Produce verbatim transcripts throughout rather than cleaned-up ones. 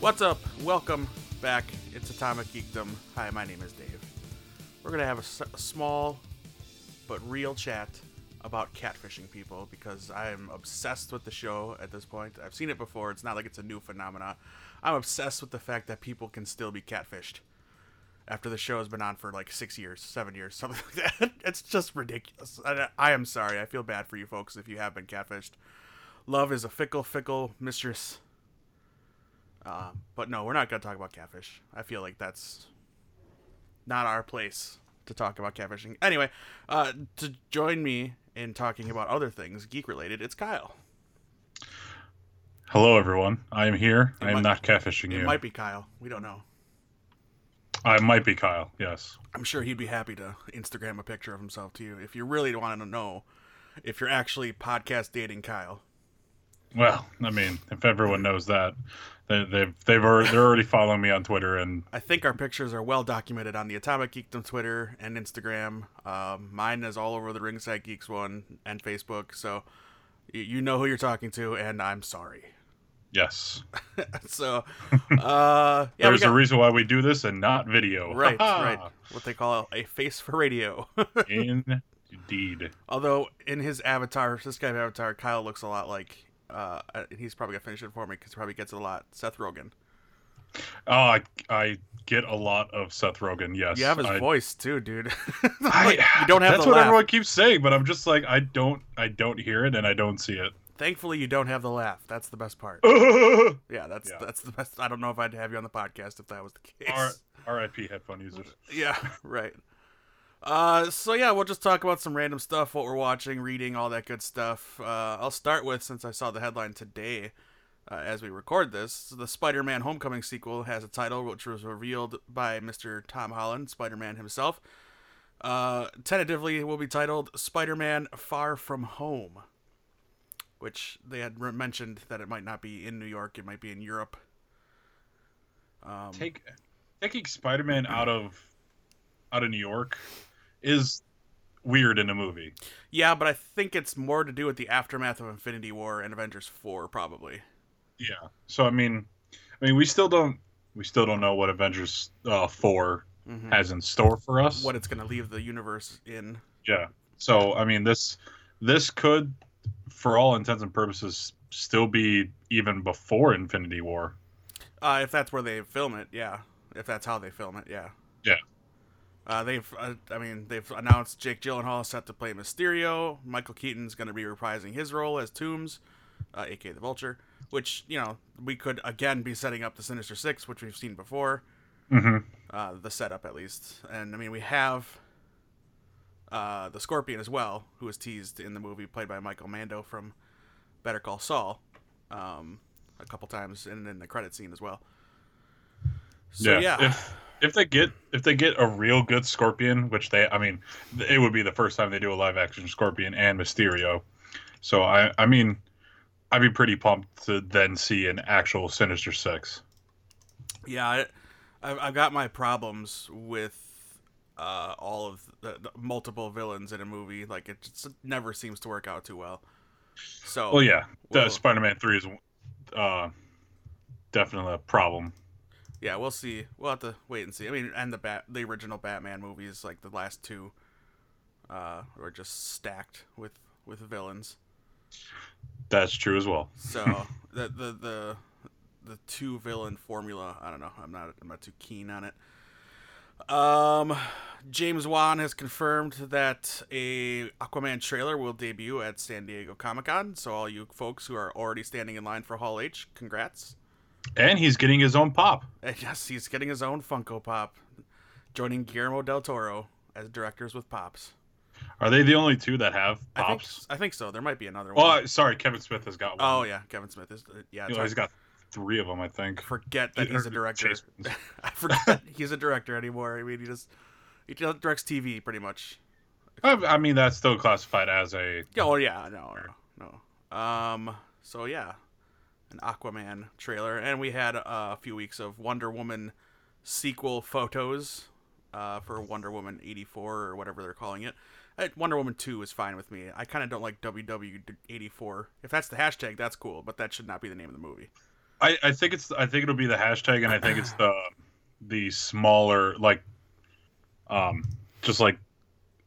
What's up? Welcome back. It's Atomic Geekdom. Hi, my name is Dave. We're going to have a, s- a small but real chat about catfishing people because I am obsessed with the show at this point. I've seen it before. It's not like it's a new phenomenon. I'm obsessed with the fact that people can still be catfished after the show has been on for like six years, seven years, something like that. It's just ridiculous. I, I am sorry. I feel bad for you folks if you have been catfished. Love is a fickle, fickle mistress. Uh, but no, we're not going to talk about catfish. I feel like that's not our place to talk about catfishing. Anyway, uh, to join me in talking about other things geek-related, it's Kyle. Hello, everyone. I am here. It I am might, not catfishing it you. It might be Kyle. We don't know. I might be Kyle, yes. I'm sure he'd be happy to Instagram a picture of himself to you if you really want to know if you're actually podcast dating Kyle. Well, I mean, if everyone knows that, they, they've they've already, they're already following me on Twitter, and I think our pictures are well documented on the Atomic Geekdom Twitter and Instagram. Um, mine is all over the Ringside Geeks one and Facebook, so you, you know who you're talking to, and I'm sorry. Yes. so, uh, yeah, there's got... a reason why we do this and not video, right? right. What they call a face for radio. Indeed. Although in his avatar, this guy's avatar, Kyle looks a lot like. Uh, he's probably gonna finish it for me because he probably gets it a lot. Seth Rogen. Oh, I, I get a lot of Seth Rogen. Yes, you have his I, voice too, dude. like, I, you don't have. That's the what laugh. Everyone keeps saying, but I'm just like, I don't, I don't hear it and I don't see it. Thankfully, you don't have the laugh. That's the best part. yeah, that's yeah. that's the best. I don't know if I'd have you on the podcast if that was the case. R I P headphone users. yeah, right. Uh, so yeah, we'll just talk about some random stuff, what we're watching, reading, all that good stuff. Uh, I'll start with, since I saw the headline today, uh, as we record this, the Spider-Man Homecoming sequel has a title, which was revealed by Mister Tom Holland, Spider-Man himself. Uh, tentatively, it will be titled Spider-Man Far From Home, which they had mentioned that it might not be in New York, it might be in Europe. Um, Take, taking Spider-Man out of, out of New York is weird in a movie. Yeah, but I think it's more to do with the aftermath of Infinity War and Avengers Four, probably. Yeah. So I mean, I mean, we still don't, we still don't know what Avengers uh, Four mm-hmm. has in store for us. What it's going to leave the universe in. Yeah. So I mean, this, this could, for all intents and purposes, still be even before Infinity War. Uh, if that's where they film it, yeah. If that's how they film it, yeah. Yeah. Uh, they've, uh, I mean, they've announced Jake Gyllenhaal is set to play Mysterio. Michael Keaton's going to be reprising his role as Toomes, uh, aka the Vulture. Which, you know, we could again be setting up the Sinister Six, which we've seen before. Mm-hmm. Uh, the setup, at least, and I mean, we have uh, the Scorpion as well, who was teased in the movie, played by Michael Mando from Better Call Saul, um, a couple times, and in the credit scene as well. So yeah. yeah. If- If they get if they get a real good Scorpion, which they, I mean, it would be the first time they do a live action Scorpion and Mysterio, so I, I mean, I'd be pretty pumped to then see an actual Sinister Six. Yeah, I, I've got my problems with uh, all of the, the multiple villains in a movie. Like it just never seems to work out too well. So well, yeah, the we'll, Spider-Man three is uh, definitely a problem. Yeah, we'll see. We'll have to wait and see. I mean, and the Bat, the original Batman movies, like the last two, uh, were just stacked with, with villains. That's true as well. so the the the the two villain formula. I don't know. I'm not. I'm not too keen on it. Um, James Wan has confirmed that a Aquaman trailer will debut at San Diego Comic-Con. So all you folks who are already standing in line for Hall H, congrats. And he's getting his own pop. Yes, he's getting his own Funko Pop, joining Guillermo del Toro as directors with pops. Are they the only two that have pops? I think, I think so. There might be another one. Oh, sorry, Kevin Smith has got one. Oh yeah, Kevin Smith is. Yeah, you know, he's got three of them, I think. Forget that he's a director. I forget he's a director anymore. I mean, he just he directs T V pretty much. I mean, that's still classified as a. Oh yeah, no, no, no. Um. So yeah. An Aquaman trailer, and we had uh, a few weeks of Wonder Woman sequel photos uh, for Wonder Woman eighty-four or whatever they're calling it. I, Wonder Woman two is fine with me. I kind of don't like W W eighty-four. If that's the hashtag, that's cool, but that should not be the name of the movie. I, I think it's I think it'll be the hashtag, and I think it's the the smaller, like, um, just like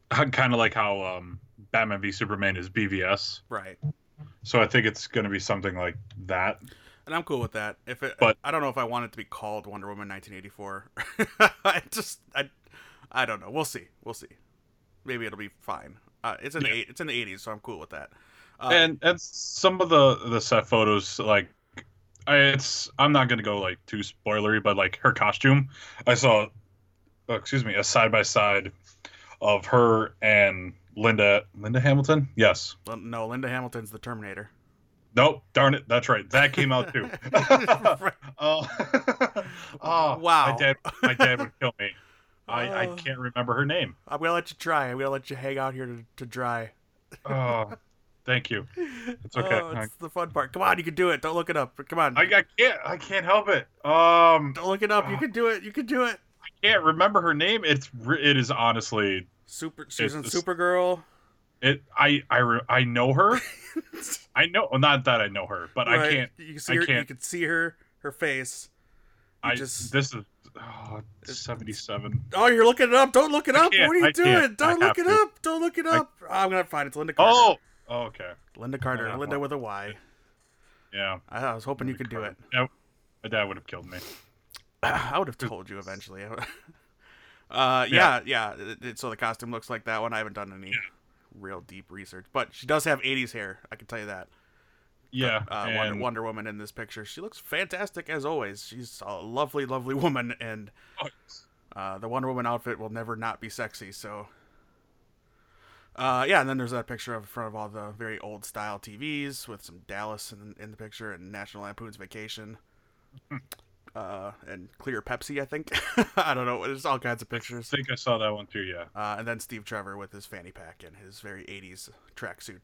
kind of like how um Batman v Superman is B V S, right? So I think it's going to be something like that. And I'm cool with that. If it, but, I don't know if I want it to be called Wonder Woman nineteen eighty-four. I just I I don't know. We'll see. We'll see. Maybe it'll be fine. Uh, it's in yeah. the it's in the eighties, so I'm cool with that. Um, and and some of the, the set photos, like, I, it's I'm not gonna go like too spoilery, but like her costume, I saw, oh, excuse me, a side by side of her and Linda Linda Hamilton. Yes. Well, no, Linda Hamilton's the Terminator. Nope, darn it, that's right. That came out too. oh, oh, wow. My dad, my dad would kill me. I, uh, I can't remember her name. I'm gonna let you try. I'm gonna let you hang out here to, to dry. Oh, thank you. It's okay. Oh, it's I, the fun part. Come on, you can do it. Don't look it up. Come on. I, I can't. I can't help it. Um, don't look it up. You can do it. You can do it. I can't remember her name. It's it is honestly super. She's in Supergirl. It. I. I. Re, I know her. I know. Well, not that I know her, but right. I can't. You can see I her. Can't. You can see her. Her face. You I just. This is. Oh, seventy-seven. Oh, you're looking it up. Don't look it up. What are you I doing? Don't look it to. up. Don't look it up. I, I'm going to find it. It's Lynda Carter. Oh, oh okay. Linda Carter. Yeah, Linda with a Y. Yeah. I, I was hoping Linda you could Carter. do it. Yeah. My dad would have killed me. I would have told you eventually. uh, yeah, yeah. yeah. It, it, so the costume looks like that one. I haven't done any yeah. real deep research. But she does have eighties hair. I can tell you that. Yeah, uh, and... Wonder, Wonder Woman in this picture. She looks fantastic as always. She's a lovely, lovely woman, and uh, the Wonder Woman outfit will never not be sexy. So, uh, yeah, and then there's that picture of in front of all the very old style T Vs with some Dallas in, in the picture and National Lampoon's Vacation, uh, and clear Pepsi. I think I don't know. There's all kinds of pictures. I think I saw that one too. Yeah, uh, and then Steve Trevor with his fanny pack and his very eighties tracksuit.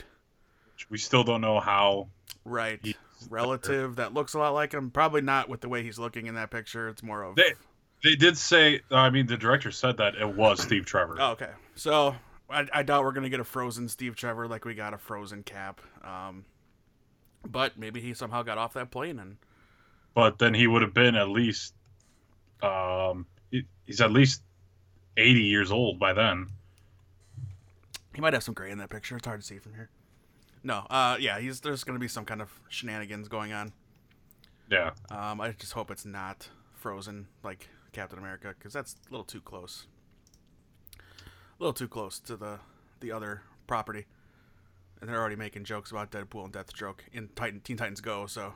We still don't know how. Right. Relative there. That looks a lot like him. Probably not with the way he's looking in that picture. It's more of... They, they did say... I mean, the director said that it was Steve Trevor. Oh, okay. So, I, I doubt we're going to get a frozen Steve Trevor like we got a frozen Cap. Um, but maybe he somehow got off that plane and... But then he would have been at least... Um, he, he's at least eighty years old by then. He might have some gray in that picture. It's hard to see from here. No, uh, yeah, he's, there's going to be some kind of shenanigans going on. Yeah. Um, I just hope it's not Frozen, like Captain America, because that's a little too close. A little too close to the, the other property. And they're already making jokes about Deadpool and Deathstroke in Titan, Teen Titans Go, so...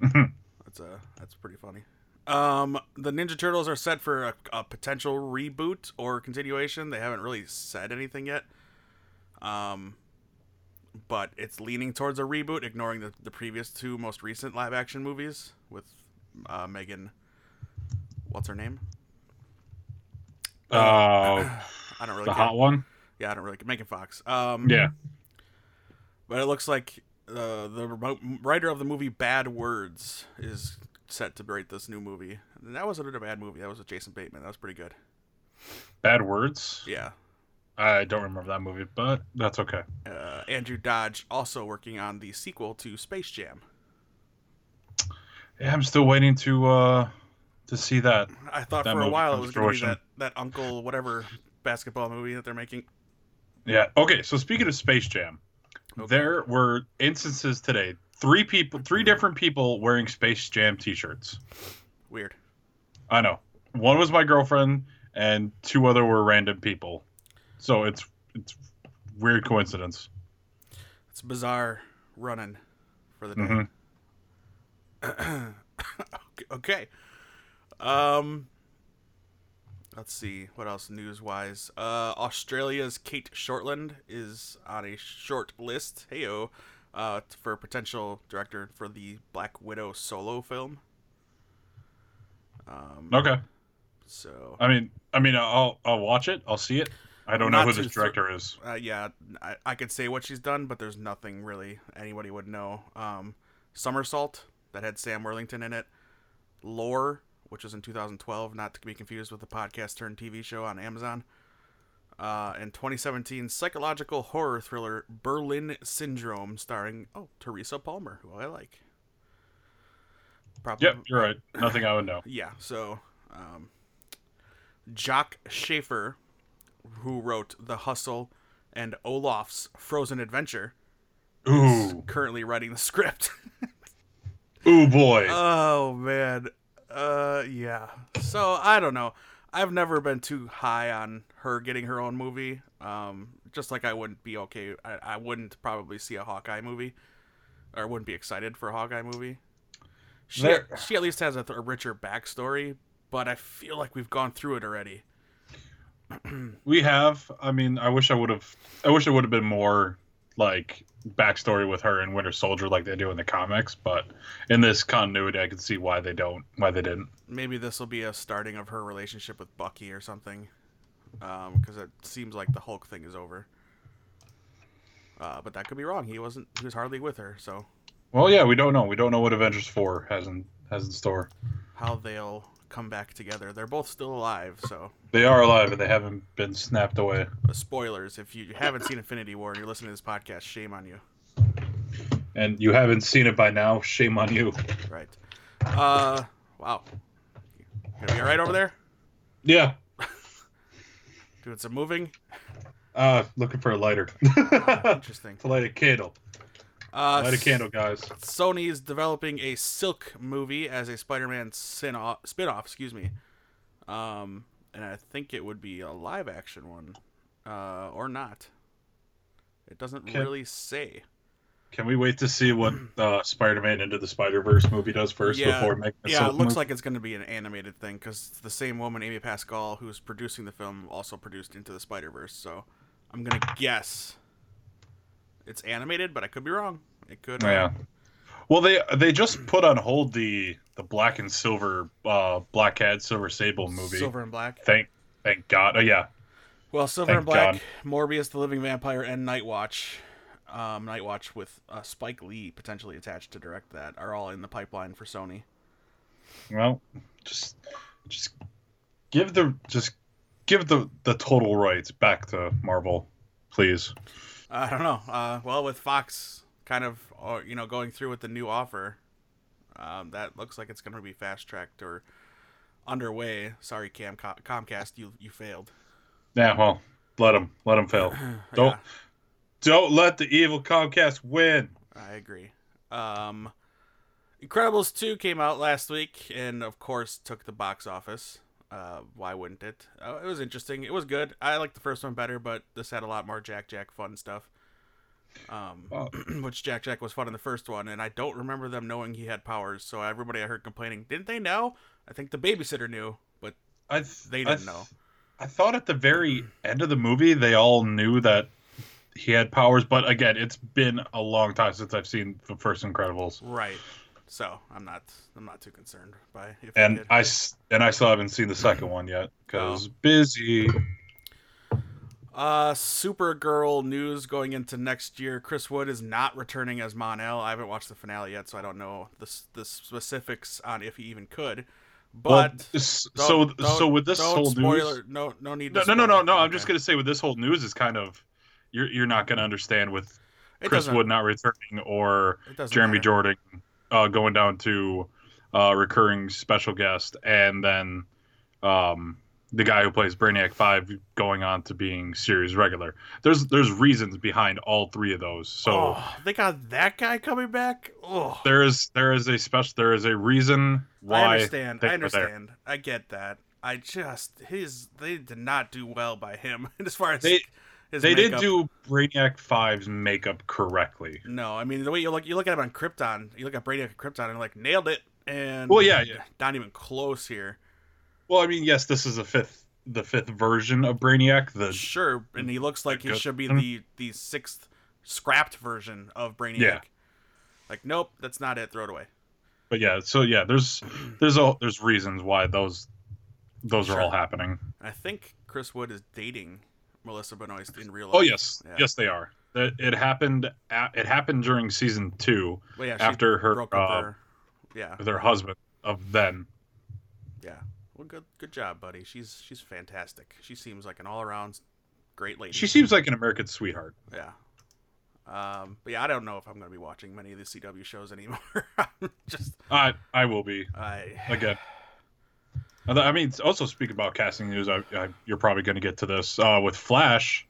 that's uh, that's pretty funny. Um, the Ninja Turtles are set for a, a potential reboot or continuation. They haven't really said anything yet. Um... But it's leaning towards a reboot, ignoring the, the previous two most recent live-action movies with uh, Megan... What's her name? Oh, uh, I don't really. The care. Hot one. Yeah, I don't really. Megan Fox. Um, yeah. But it looks like uh, the writer of the movie Bad Words is set to write this new movie. And that wasn't a bad movie. That was with Jason Bateman. That was pretty good. Bad Words. Yeah. I don't remember that movie, but that's okay. Uh, Andrew Dodge also working on the sequel to Space Jam. Yeah, I'm still waiting to uh, to see that. I thought that for a while it was going to be that, that Uncle whatever basketball movie that they're making. Yeah. Okay. So speaking of Space Jam, okay. There were instances today three people, three different people wearing Space Jam T-shirts. Weird. I know. One was my girlfriend, and two other were random people. So it's it's weird coincidence. It's bizarre running for the day. Mm-hmm. Okay. Um, let's see. What else news-wise? Uh, Australia's Kate Shortland is on a short list, hey-o, uh, for potential director for the Black Widow solo film. Um, okay. So I mean, I mean, I'll I'll watch it. I'll see it. I don't Not know who this director th- is. Uh, yeah, I, I could say what she's done, but there's nothing really anybody would know. Um, Somersault, that had Sam Worthington in it. Lore, which was in two thousand twelve, not to be confused with the podcast-turned-T V show on Amazon. Uh, and twenty seventeen psychological horror thriller Berlin Syndrome, starring oh Teresa Palmer, who I like. Probably. Yep, you're right. Nothing I would know. Yeah, so um, Jock Schaefer, who wrote The Hustle and Olaf's Frozen Adventure, Ooh. is currently writing the script. Ooh, boy. Oh, man. Uh, yeah. So, I don't know. I've never been too high on her getting her own movie. Um, just like I wouldn't be okay. I, I wouldn't probably see a Hawkeye movie. Or wouldn't be excited for a Hawkeye movie. She, there... she at least has a, a richer backstory, but I feel like we've gone through it already. We have. I mean, I wish I would have... I wish it would have been more, like, backstory with her and Winter Soldier like they do in the comics, but in this continuity I can see why they don't why they didn't. Maybe this will be a starting of her relationship with Bucky or something, um because it seems like the Hulk thing is over, uh but that could be wrong. He wasn't he was hardly with her, so well yeah we don't know we don't know what Avengers Four has in has in store, how they'll come back together. They're both still alive, so they are alive and they haven't been snapped away. Spoilers. If you haven't seen Infinity War and you're listening to this podcast, shame on you. And you haven't seen it by now, shame on you. Right. Uh, wow. Gonna be all right over there? Yeah. Doing some moving? Uh, looking for a lighter. uh, interesting. To light a candle. Uh, light a candle, guys. Sony is developing a Silk movie as a Spider-Man sin-off, spin-off, excuse me. Um... And I think it would be a live-action one, uh, or not. It doesn't can, really say. Can we wait to see what uh, Spider-Man Into the Spider-Verse movie does first yeah, before making a Yeah, it looks movie? Like it's going to be an animated thing, because the same woman, Amy Pascal, who's producing the film, also produced Into the Spider-Verse. So I'm going to guess it's animated, but I could be wrong. It could. Oh, yeah. Well, they they just put on hold the, the black and silver, uh, black Cat, Silver Sable movie. Silver and Black. Thank thank God. Oh, yeah. Well, Silver thank and Black, God. Morbius, the Living Vampire, and Nightwatch, um, Nightwatch with uh, Spike Lee potentially attached to direct that, are all in the pipeline for Sony. Well, just just give the just give the, the total rights back to Marvel, please. I don't know. Uh, well, with Fox kind of, you know, going through with the new offer, um, that looks like it's going to be fast-tracked or underway. Sorry, Cam, Com- Comcast, you you failed. Yeah, well, let them, let them fail. Don't, yeah. don't let the evil Comcast win. I agree. Um, Incredibles two came out last week and, of course, took the box office. Uh, why wouldn't it? Uh, it was interesting. It was good. I liked the first one better, but this had a lot more Jack-Jack fun stuff. Um, uh, which Jack-Jack was fun in the first one, and I don't remember them knowing he had powers, so everybody I heard complaining, didn't they know? I think the babysitter knew, but I th- they didn't I th- know. I thought at the very end of the movie, they all knew that he had powers, but again, it's been a long time since I've seen the first Incredibles. Right. So, I'm not I'm not too concerned by if and they did. I, and I still haven't seen the second one yet, because oh. busy... Uh, Supergirl news going into next year. Chris Wood is not returning as Mon-El. I haven't watched the finale yet, so I don't know the the specifics on if he even could. But well, so don't, so with this whole spoiler, news, no no need. To no, no no no no. I'm okay. just gonna say with this whole news is kind of you're you're not gonna understand with it Chris Wood not returning or Jeremy matter. Jordan uh, going down to uh, recurring special guest, and then um. the guy who plays Brainiac five going on to being series regular. There's there's reasons behind all three of those. So oh, they got that guy coming back. Oh. There is there is a special there is a reason why. I understand. I understand. I get that. I just his they did not do well by him as far as they his they makeup. Didn't do Brainiac five's makeup correctly. No, I mean the way you look you look at him on Krypton, you look at Brainiac and Krypton and you're like nailed it. And well, yeah, yeah. Not even close here. Well, I mean, yes, this is the fifth, the fifth version of Brainiac. The sure, and he looks like he should be the, the sixth scrapped version of Brainiac. Yeah. Like, nope, that's not it. Throw it away. But yeah, so yeah, there's there's all there's reasons why those those sure. are all happening. I think Chris Wood is dating Melissa Benoist in real life. Oh yes, yeah. yes they are. It, it happened. At, it happened during season two well, yeah, after her, broke up uh, her, yeah, with her husband of then. Yeah. Well, good, good job, buddy. She's she's fantastic. She seems like an all-around great lady. She seems like an American sweetheart. Yeah. Um, but yeah, I don't know if I'm going to be watching many of the C W shows anymore. Just I I will be I... again. I mean, also speaking about casting news, I, I, you're probably going to get to this uh, with Flash,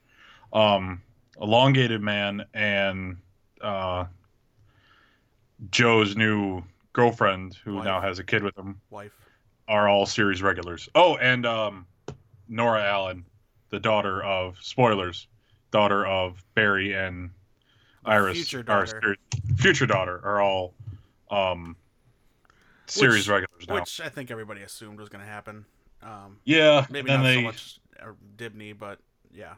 um, Elongated Man, and uh, Joe's new girlfriend, who Wife. now has a kid with him, Wife. are all series regulars. Oh, and um, Nora Allen, the daughter of spoilers, daughter of Barry and Iris, future daughter, our, future daughter, are all. Um, Series which, regulars now. Which I think everybody assumed was going to happen. Um, yeah. Maybe not they, so much Dibny, but yeah.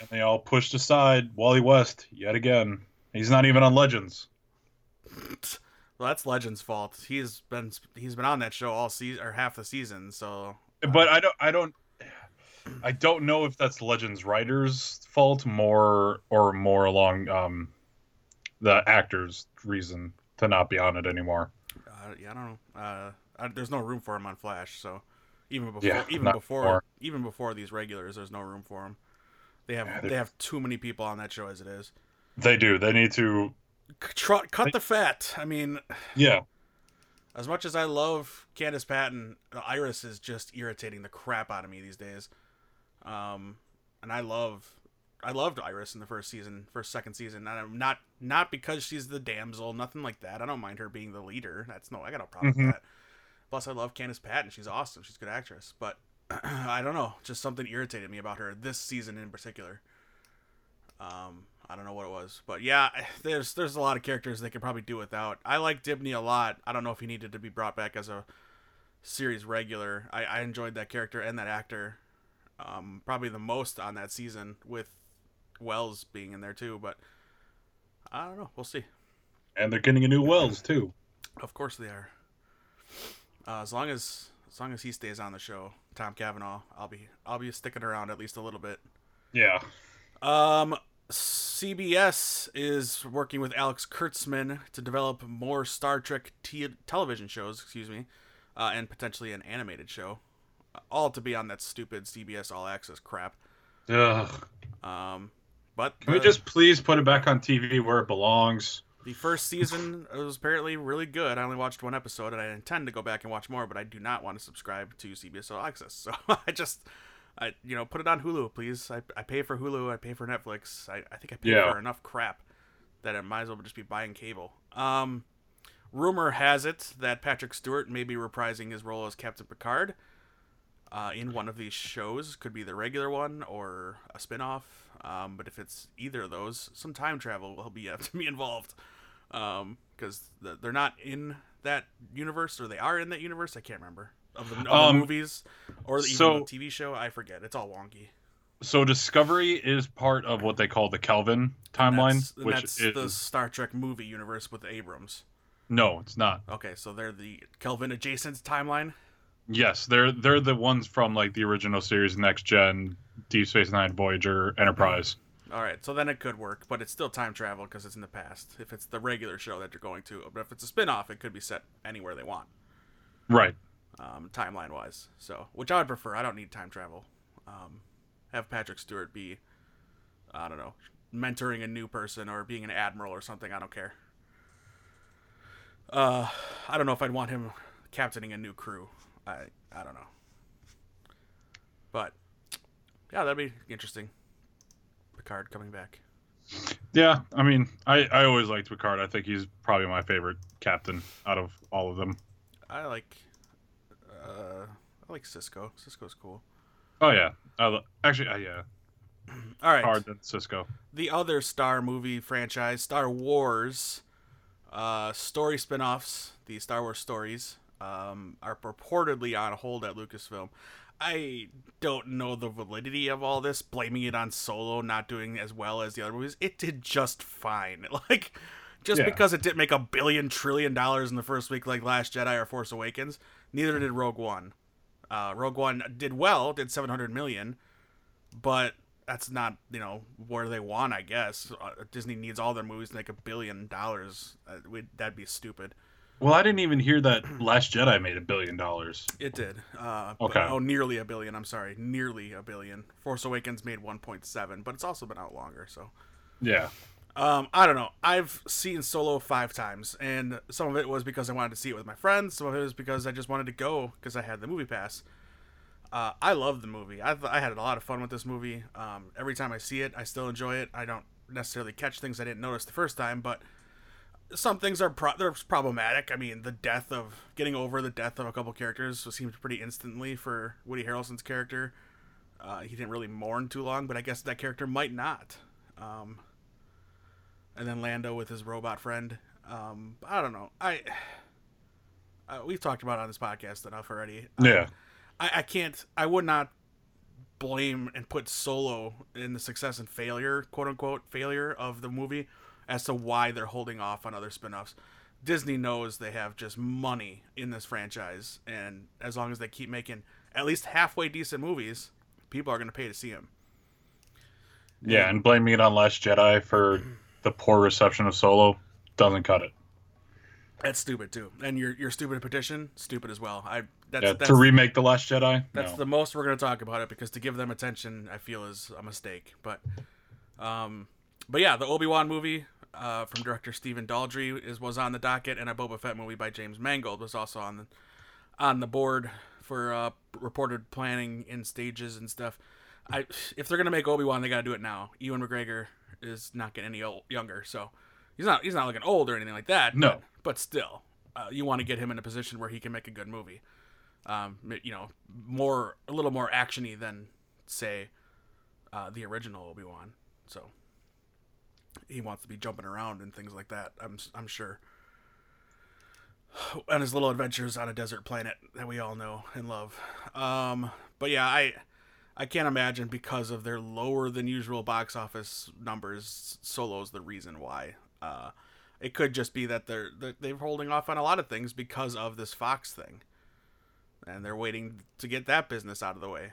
And they all pushed aside Wally West yet again. He's not even on Legends. Well, that's Legends' fault. He's been he's been on that show all season or half the season. So. Uh, but I don't I don't I don't know if that's Legends writers' fault more or more along um, the actors' reason to not be on it anymore. Uh, yeah, I don't know. Uh, I, there's no room for him on Flash, so even before, yeah, even before, before, even before these regulars, there's no room for him. They have yeah, they have too many people on that show as it is. They do. They need to cut, cut they... the fat. I mean, yeah. As much as I love Candace Patton, Iris is just irritating the crap out of me these days. Um, and I love, I loved Iris in the first season, first second season, and I'm not. Not because she's the damsel, nothing like that. I don't mind her being the leader. That's no, I got no problem mm-hmm. with that. Plus, I love Candace Patton. She's awesome. She's a good actress. But I don't know. Just something irritated me about her this season in particular. Um, I don't know what it was. But yeah, there's there's a lot of characters they could probably do without. I like Dibny a lot. I don't know if he needed to be brought back as a series regular. I, I enjoyed that character and that actor um, probably the most on that season, with Wells being in there too. But I don't know. We'll see. And they're getting a new Wells too. Of course they are. Uh, as long as as long as he stays on the show, Tom Cavanaugh, I'll be I'll be sticking around at least a little bit. Yeah. Um, C B S is working with Alex Kurtzman to develop more Star Trek te- television shows. Excuse me, uh, and potentially an animated show, all to be on that stupid C B S All Access crap. Ugh. Um. But can the, we just please put it back on T V where it belongs? The first season was apparently really good. I only watched one episode, and I intend to go back and watch more, but I do not want to subscribe to C B S All Access. So I just, I you know, put it on Hulu, please. I, I pay for Hulu. I pay for Netflix. I, I think I pay yeah. for enough crap that I might as well just be buying cable. Um, rumor has it that Patrick Stewart may be reprising his role as Captain Picard uh, in one of these shows. Could be the regular one or a spinoff. Um, but if it's either of those, some time travel will be have to be involved, um, because the, they're not in that universe, or they are in that universe. I can't remember of the, of the um, movies or even so, the T V show. I forget. It's all wonky. So Discovery is part of what they call the Kelvin timeline, and that's, and which that's is the Star Trek movie universe with Abrams. No, it's not. Okay, so they're the Kelvin adjacent timeline. Yes, they're they're the ones from like the original series, Next Gen, Deep Space Nine, Voyager, Enterprise. All right, so then it could work, but it's still time travel because it's in the past. If it's the regular show that you're going to, but if it's a spinoff, it could be set anywhere they want. Right. Um, timeline wise, so which I would prefer. I don't need time travel. Um, have Patrick Stewart be, I don't know, mentoring a new person or being an admiral or something. I don't care. Uh, I don't know if I'd want him captaining a new crew. I I don't know. But yeah, that'd be interesting. Picard coming back. Yeah, I mean, I, I always liked Picard. I think he's probably my favorite captain out of all of them. I like uh I like Sisko. Sisko's cool. Oh yeah. I lo- actually uh, yeah. All right. Picard and Sisko. The other Star movie franchise, Star Wars, uh story spin-offs, the Star Wars stories. Um, are purportedly on hold at Lucasfilm. I don't know the validity of all this, blaming it on Solo not doing as well as the other movies. It did just fine. Like, just yeah. because it didn't make a billion trillion dollars in the first week like Last Jedi or Force Awakens, neither did Rogue One. Uh, Rogue One did well, did seven hundred million, but that's not, you know, where they want, I guess. Uh, Disney needs all their movies to make a billion dollars. Uh, that'd be stupid. Well, I didn't even hear that Last Jedi made a billion dollars. It did. Uh, okay. But, oh, nearly a billion. I'm sorry. Nearly a billion. Force Awakens made one point seven, but it's also been out longer, so. Yeah. Um, I don't know. I've seen Solo five times, and some of it was because I wanted to see it with my friends. Some of it was because I just wanted to go because I had the movie pass. Uh, I love the movie. I th- I had a lot of fun with this movie. Um, every time I see it, I still enjoy it. I don't necessarily catch things I didn't notice the first time, but some things are pro- they're problematic. I mean, the death of getting over the death of a couple characters seemed pretty instantly for Woody Harrelson's character. Uh, he didn't really mourn too long, but I guess that character might not. Um, and then Lando with his robot friend. Um, I don't know. I uh, we've talked about it on this podcast enough already. Yeah. Um, I, I can't. I would not blame and put Solo in the success and failure, quote unquote, failure of the movie, as to why they're holding off on other spinoffs. Disney knows they have just money in this franchise, and as long as they keep making at least halfway decent movies, people are going to pay to see them. Yeah, and blaming it on Last Jedi for the poor reception of Solo doesn't cut it. That's stupid too, and your your stupid petition, stupid as well. I that's, yeah, that's to remake the Last Jedi. That's no. the most we're going to talk about it, because to give them attention, I feel, is a mistake. But, um, but yeah, the Obi-Wan movie uh, from director Stephen Daldry is was on the docket, and a Boba Fett movie by James Mangold was also on the on the board for uh, reported planning in stages and stuff. I if they're going to make Obi-Wan, they got to do it now. Ewan McGregor is not getting any old, younger, so. He's not. He's not looking old or anything like that. No, but, but still, uh, you want to get him in a position where he can make a good movie. Um, you know, more a little more actiony than say uh, the original Obi-Wan. So he wants to be jumping around and things like that. I'm I'm sure. And his little adventures on a desert planet that we all know and love. Um, but yeah, I I can't imagine because of their lower than usual box office numbers, Solo's the reason why. Uh, it could just be that they're they're holding off on a lot of things because of this Fox thing, and they're waiting to get that business out of the way.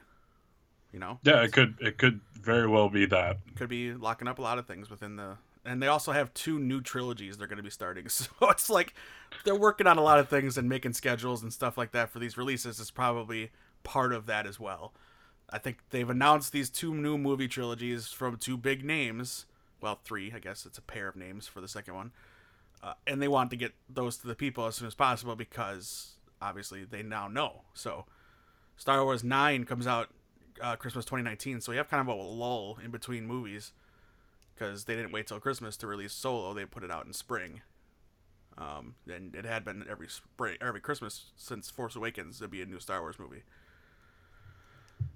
You know? Yeah, it could it could very well be that. Could be locking up a lot of things within the, and they also have two new trilogies they're going to be starting. So it's like they're working on a lot of things and making schedules and stuff like that for these releases. Is probably part of that as well. I think they've announced these two new movie trilogies from two big names. Well, three, I guess it's a pair of names for the second one. Uh, and they want to get those to the people as soon as possible because, obviously, they now know. So, Star Wars nine comes out uh, Christmas twenty nineteen, so you have kind of a lull in between movies because they didn't wait till Christmas to release Solo. They put it out in spring. Um, and it had been every spring, every Christmas since Force Awakens there'd be a new Star Wars movie.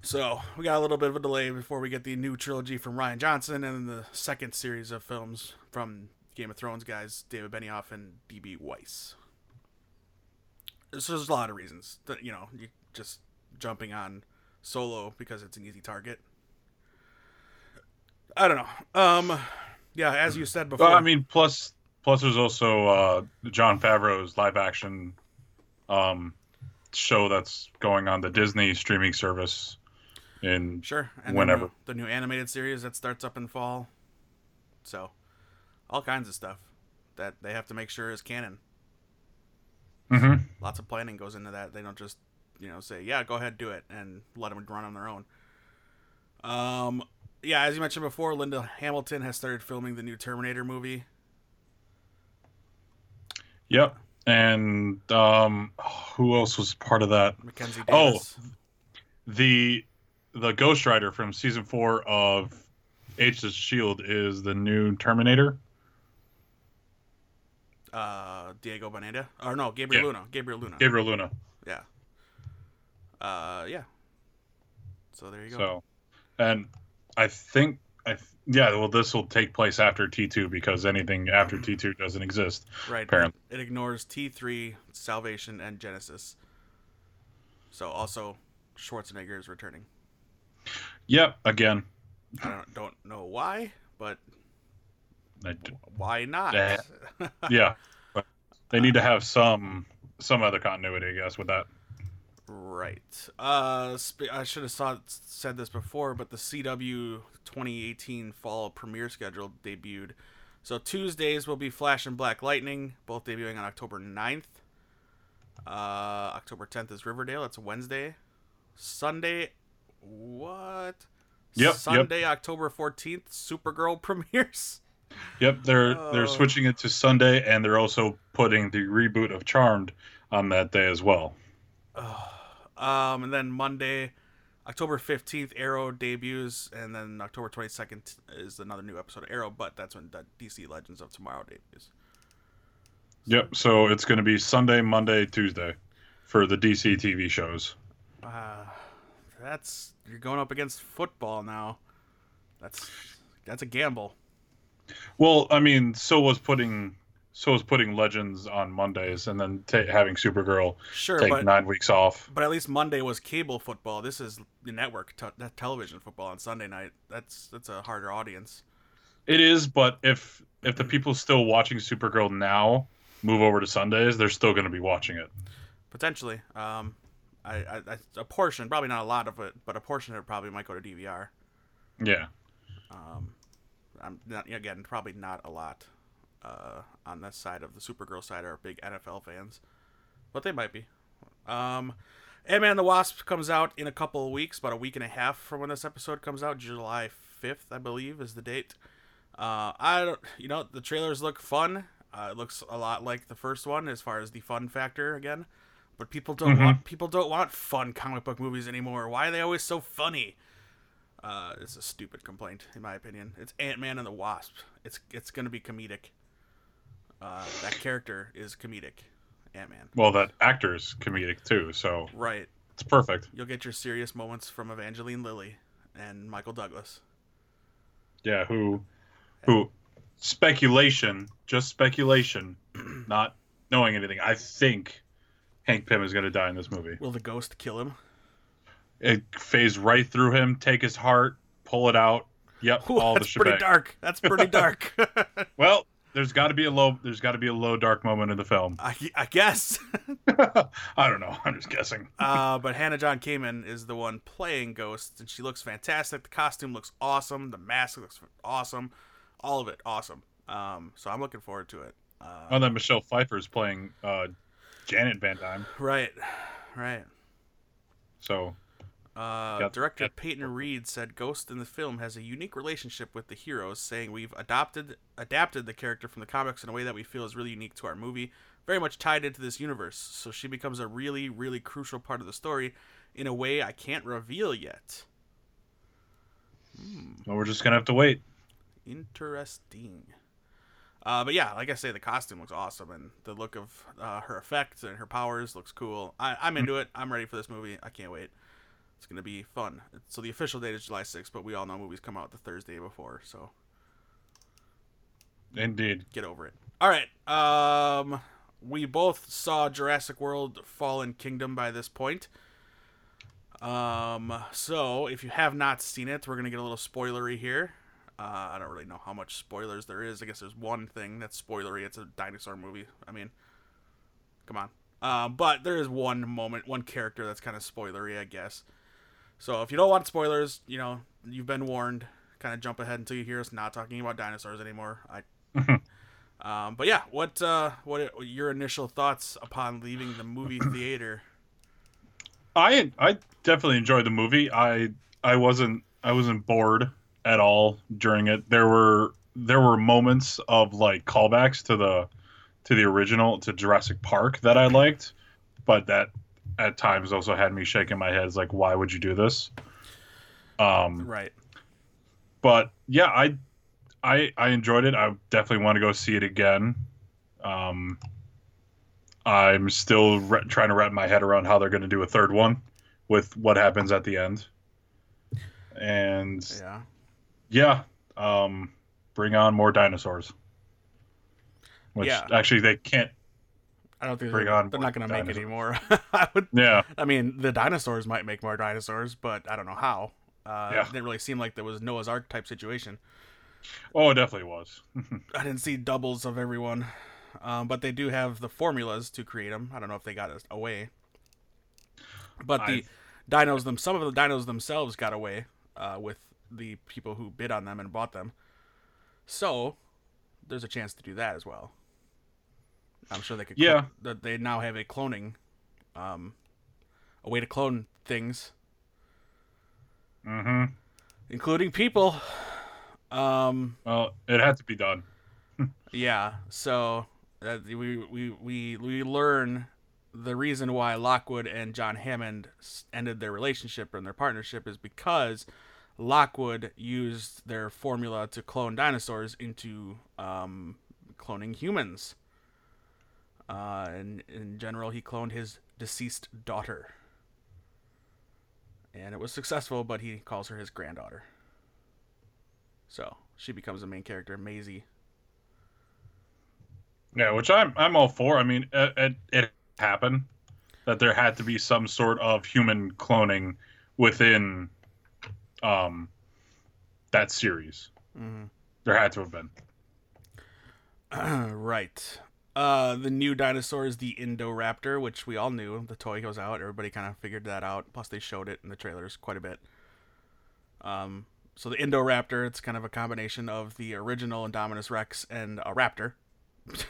So, we got a little bit of a delay before we get the new trilogy from Rian Johnson and the second series of films from Game of Thrones guys, David Benioff and D B Weiss. So there's a lot of reasons. That, you know, you just jumping on Solo because it's an easy target. I don't know. Um, yeah, as you said before. Well, I mean, plus, plus there's also uh, Jon Favreau's live-action um, show that's going on the Disney streaming service. In sure, and whenever the new, the new animated series that starts up in fall, so all kinds of stuff that they have to make sure is canon. Mm-hmm. Lots of planning goes into that. They don't just you know say yeah, go ahead, do it, and let them run on their own. Um, yeah, as you mentioned before, Linda Hamilton has started filming the new Terminator movie. Yep, and um, who else was part of that? Mackenzie Davis. Oh, the. The Ghost Rider from season four of Agents of S H I E L D is the new Terminator. Uh, Diego Boneta? Or no, Gabriel yeah. Luna. Gabriel Luna. Gabriel Luna. Yeah. Uh, yeah. So there you go. So, and I think, I yeah, well, this will take place after T two because anything after T two doesn't exist. Right. Apparently. It ignores T three, Salvation, and Genesis. So also Schwarzenegger is returning. Yep, again. I don't, don't know why, but why not? Uh, yeah. But they need to have some some other continuity, I guess, with that. Right. Uh, sp- I should have saw, said this before, but the C W twenty eighteen fall premiere schedule debuted. So Tuesdays will be Flash and Black Lightning, both debuting on October ninth. Uh, October tenth is Riverdale. That's Wednesday. Sunday... What? Yep, Sunday, yep. October fourteenth, Supergirl premieres. Yep, they're oh. they're switching it to Sunday, and they're also putting the reboot of Charmed on that day as well. Oh. Um, and then Monday, October fifteenth, Arrow debuts, and then October twenty-second is another new episode of Arrow, but that's when the D C Legends of Tomorrow debuts. Yep, so it's going to be Sunday, Monday, Tuesday for the D C T V shows. Uh, that's you're going up against football now. That's that's a gamble. Well, I mean, so was putting so was putting Legends on Mondays and then t- having Supergirl sure, take but, nine weeks off. But at least Monday was cable football. This is the network t- television football on Sunday night. That's that's a harder audience. It is, but if if the people still watching Supergirl now move over to Sundays, they're still going to be watching it. Potentially, um, I, I, I a portion, probably not a lot of it, but a portion of it probably might go to D V R. Yeah. Um. I'm not, again, probably not a lot uh, on this side of the Supergirl side are big N F L fans, but they might be. Um, Ant-Man and the Wasp comes out in a couple of weeks, about a week and a half from when this episode comes out. July fifth, I believe, is the date. Uh, I don't, you know, the trailers look fun. Uh, it looks a lot like the first one as far as the fun factor again, but people don't mm-hmm. want people don't want fun comic book movies anymore. Why are they always so funny? Uh, it's a stupid complaint, in my opinion. It's Ant-Man and the Wasp. It's it's going to be comedic. Uh, that character is comedic, Ant-Man. Well, that actor is comedic, too, so... Right. It's perfect. You'll get your serious moments from Evangeline Lilly and Michael Douglas. Yeah, who... who speculation, just speculation, not knowing anything. I think Hank Pym is going to die in this movie. Will the ghost kill him? It phase right through him, take his heart, pull it out. Yep, Ooh, all the shebang. That's pretty dark. That's pretty dark. Well, there's got to be a low. There's got to be a low dark moment in the film. I, I guess. I don't know. I'm just guessing. Uh, but Hannah John Kamen is the one playing Ghost, and she looks fantastic. The costume looks awesome. The mask looks awesome. All of it, awesome. Um, so I'm looking forward to it. Uh, oh, then Michelle Pfeiffer is playing uh, Janet Van Dyne. Right, right. So. Uh, yep. Director yep. Peyton Reed said Ghost in the film has a unique relationship with the heroes, saying we've adopted adapted the character from the comics in a way that we feel is really unique to our movie, very much tied into this universe, so she becomes a really, really crucial part of the story in a way I can't reveal yet. Hmm. Well, we're just going to have to wait. Interesting. Uh, but yeah, like I say, the costume looks awesome, and the look of uh, her effects and her powers looks cool. I, I'm into it. I'm ready for this movie. I can't wait. It's going to be fun. So the official date is July sixth, but we all know movies come out the Thursday before, so. Indeed. Get over it. All right. Um, we both saw Jurassic World Fallen Kingdom by this point. Um, so if you have not seen it, we're going to get a little spoilery here. Uh, I don't really know how much spoilers there is. I guess there's one thing that's spoilery. It's a dinosaur movie. I mean, come on. Uh, but there is one moment, one character that's kind of spoilery, I guess. So if you don't want spoilers, you know, you've been warned. Kind of jump ahead until you hear us not talking about dinosaurs anymore. I, um, but yeah, what uh, what are your initial thoughts upon leaving the movie theater? I I definitely enjoyed the movie. I I wasn't I wasn't bored at all during it. There were there were moments of like callbacks to the to the original to Jurassic Park that I liked, but that at times also had me shaking my head. It's like, why would you do this? Um, right. But yeah, I, I, I enjoyed it. I definitely want to go see it again. Um, I'm still re- trying to wrap my head around how they're going to do a third one with what happens at the end. And yeah, yeah um, bring on more dinosaurs. Which yeah. actually they can't. I don't think they're, they're not going to make anymore. I would, yeah. I mean, the dinosaurs might make more dinosaurs, but I don't know how. Uh, yeah. It didn't really seem like there was Noah's Ark type situation. Oh, it definitely was. I didn't see doubles of everyone, um, but they do have the formulas to create them. I don't know if they got away, but the I've... dinos them. Some of the dinos themselves got away uh, with the people who bid on them and bought them. So there's a chance to do that as well. I'm sure they could. Yeah. Cl- they now have a cloning, um, a way to clone things, mm-hmm. including people. Um, well, it had to be done. Yeah, so uh, we, we we we learn the reason why Lockwood and John Hammond ended their relationship and their partnership is because Lockwood used their formula to clone dinosaurs into um, cloning humans. Uh, and in general, he cloned his deceased daughter. And it was successful, but he calls her his granddaughter. So she becomes the main character, Maisie. Yeah, which I'm I'm all for. I mean, it, it, it happened that there had to be some sort of human cloning within um, that series. Mm-hmm. There had to have been. Uh, right. Uh, the new dinosaur is the Indoraptor, which we all knew. The toy goes out. Everybody kind of figured that out. Plus, they showed it in the trailers quite a bit. Um, so the Indoraptor, it's kind of a combination of the original Indominus Rex and a raptor.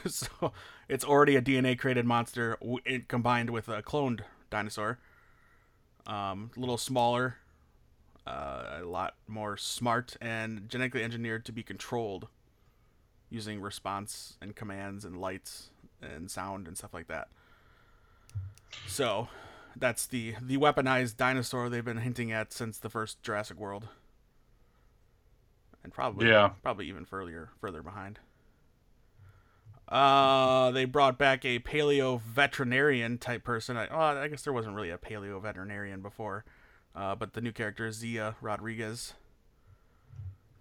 So it's already a D N A-created monster combined with a cloned dinosaur. Um, a little smaller, uh, a lot more smart, and genetically engineered to be controlled. Using response and commands and lights and sound and stuff like that. So that's the, the weaponized dinosaur they've been hinting at since the first Jurassic World. And probably yeah. probably even further further behind. Uh, they brought back a paleo veterinarian type person. I, oh, I guess there wasn't really a paleo veterinarian before. Uh, but the new character is Zia Rodriguez.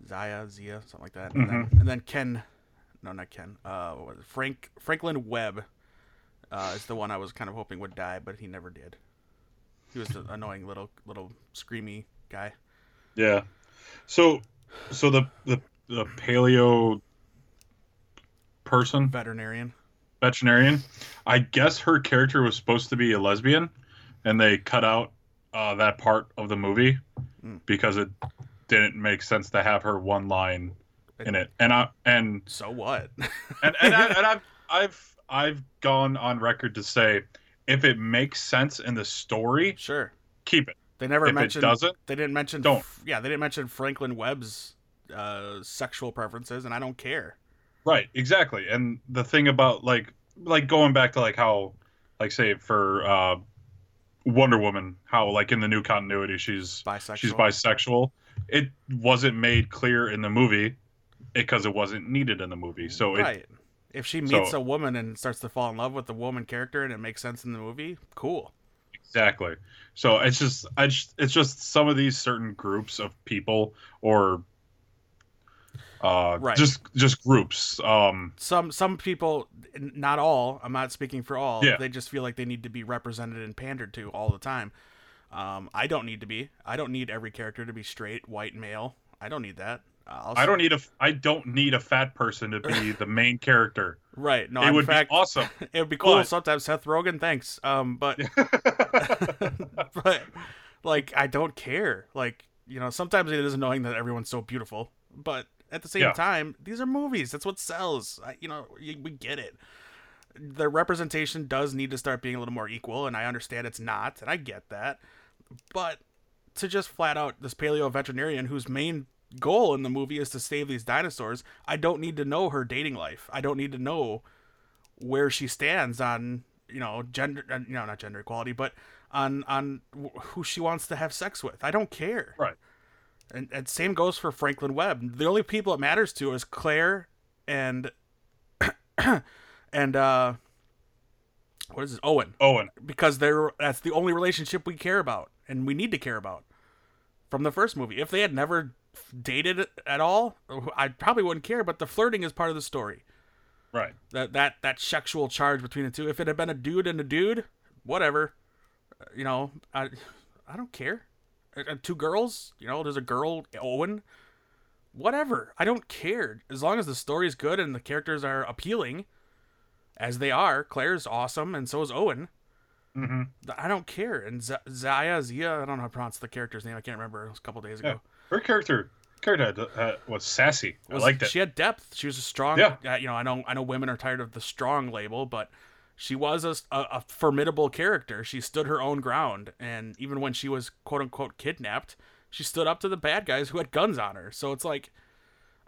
Zaya, Zia, something like that. And, mm-hmm. then, and then Ken, no, not Ken, uh, what was it? Frank, Franklin Webb uh, is the one I was kind of hoping would die, but he never did. He was the annoying little, little screamy guy. Yeah. So, so the, the, the paleo person? Veterinarian. Veterinarian. I guess her character was supposed to be a lesbian, and they cut out uh, that part of the movie mm. because it... didn't make sense to have her one line in it, and I and so what? and and, I, and I've I've I've gone on record to say if it makes sense in the story, sure, keep it. They never if mentioned. It doesn't. They didn't mention. Don't. Yeah, they didn't mention Franklin Webb's uh, sexual preferences, and I don't care. Right. Exactly. And the thing about like like going back to like how like say for uh, Wonder Woman, how like in the new continuity she's bisexual. she's bisexual. It wasn't made clear in the movie because it wasn't needed in the movie. So right. It, if she meets so, a woman and starts to fall in love with the woman character and it makes sense in the movie, cool. Exactly. So it's just, I just it's just some of these certain groups of people or uh, right. just just groups. Um, some some people, not all. I'm not speaking for all. Yeah. They just feel like they need to be represented and pandered to all the time. Um, I don't need to be. I don't need every character to be straight, white, male. I don't need that. Uh, I don't need a. I don't need a fat person to be the main character. Right. No. It would fact, be awesome. It would be cool but... sometimes. Seth Rogen, thanks. Um, but, but, like, I don't care. Like, you know, sometimes it is annoying that everyone's so beautiful, but at the same yeah. time, these are movies. That's what sells. I, you know, you, we get it. The representation does need to start being a little more equal, and I understand it's not, and I get that. But to just flat out this paleo veterinarian whose main goal in the movie is to save these dinosaurs, I don't need to know her dating life. I don't need to know where she stands on, you know, gender, you know, not gender equality, but on, on who she wants to have sex with. I don't care. Right. And, and same goes for Franklin Webb. The only people it matters to is Claire and, and, uh, what is it? Owen. Owen. Because they're, that's the only relationship we care about and we need to care about from the first movie. If they had never dated at all, I probably wouldn't care, but the flirting is part of the story. Right. That, that, that sexual charge between the two, if it had been a dude and a dude, whatever, you know, I, I don't care. Two girls, you know, there's a girl, Owen, whatever. I don't care. As long as the story is good and the characters are appealing, as they are, Claire's awesome, and so is Owen. Mm-hmm. I don't care. And Z- Zaya, Zia, I don't know how to pronounce the character's name. I can't remember. It was a couple days ago. Yeah. Her character, character uh, was sassy. Was, I liked it. She had depth. She was a strong. Yeah. Uh, you know, I know. I know women are tired of the strong label, but she was a, a, a formidable character. She stood her own ground, and even when she was quote unquote kidnapped, she stood up to the bad guys who had guns on her. So it's like,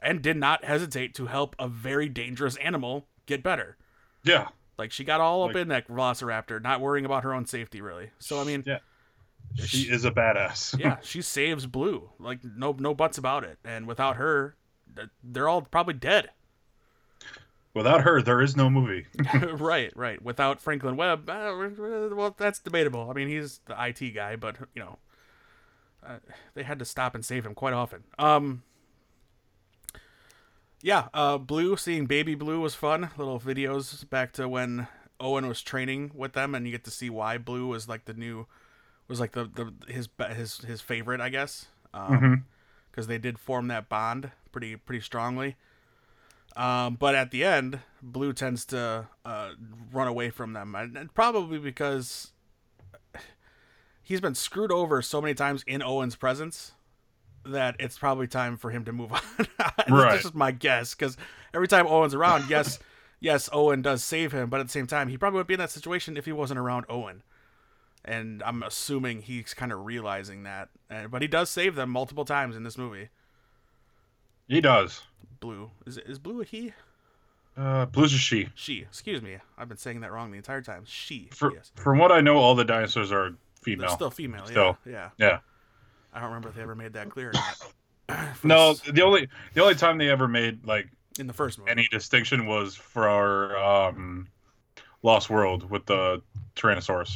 and did not hesitate to help a very dangerous animal get better. Yeah. Like, she got all up like, in that Velociraptor, not worrying about her own safety, really. So, I mean... Yeah. She, she is a badass. Yeah, she saves Blue. Like, no no buts about it. And without her, they're all probably dead. Without her, there is no movie. Right, right. Without Franklin Webb, uh, well, that's debatable. I mean, he's the I T guy, but, you know, uh, they had to stop and save him quite often. Um... Yeah, uh, Blue, seeing Baby Blue was fun. Little videos back to when Owen was training with them, and you get to see why Blue was like the new, was like the, the his his his favorite, I guess, because um, mm-hmm. they did form that bond pretty pretty strongly. Um, but at the end, Blue tends to uh, run away from them, and probably because he's been screwed over so many times in Owen's presence that it's probably time for him to move on. That's right. Just my guess, because every time Owen's around, yes, yes, Owen does save him, but at the same time, he probably wouldn't be in that situation if he wasn't around Owen. And I'm assuming he's kind of realizing that. But he does save them multiple times in this movie. He does. Blue. Is is Blue a he? Uh, Blue's a she. She. Excuse me. I've been saying that wrong the entire time. She. For, yes. From what I know, all the dinosaurs are female. They're still female. Still. Yeah. Yeah. Yeah. I don't remember if they ever made that clear or not. No, the only the only time they ever made like in the first movie any distinction was for our um, Lost World with the Tyrannosaurus.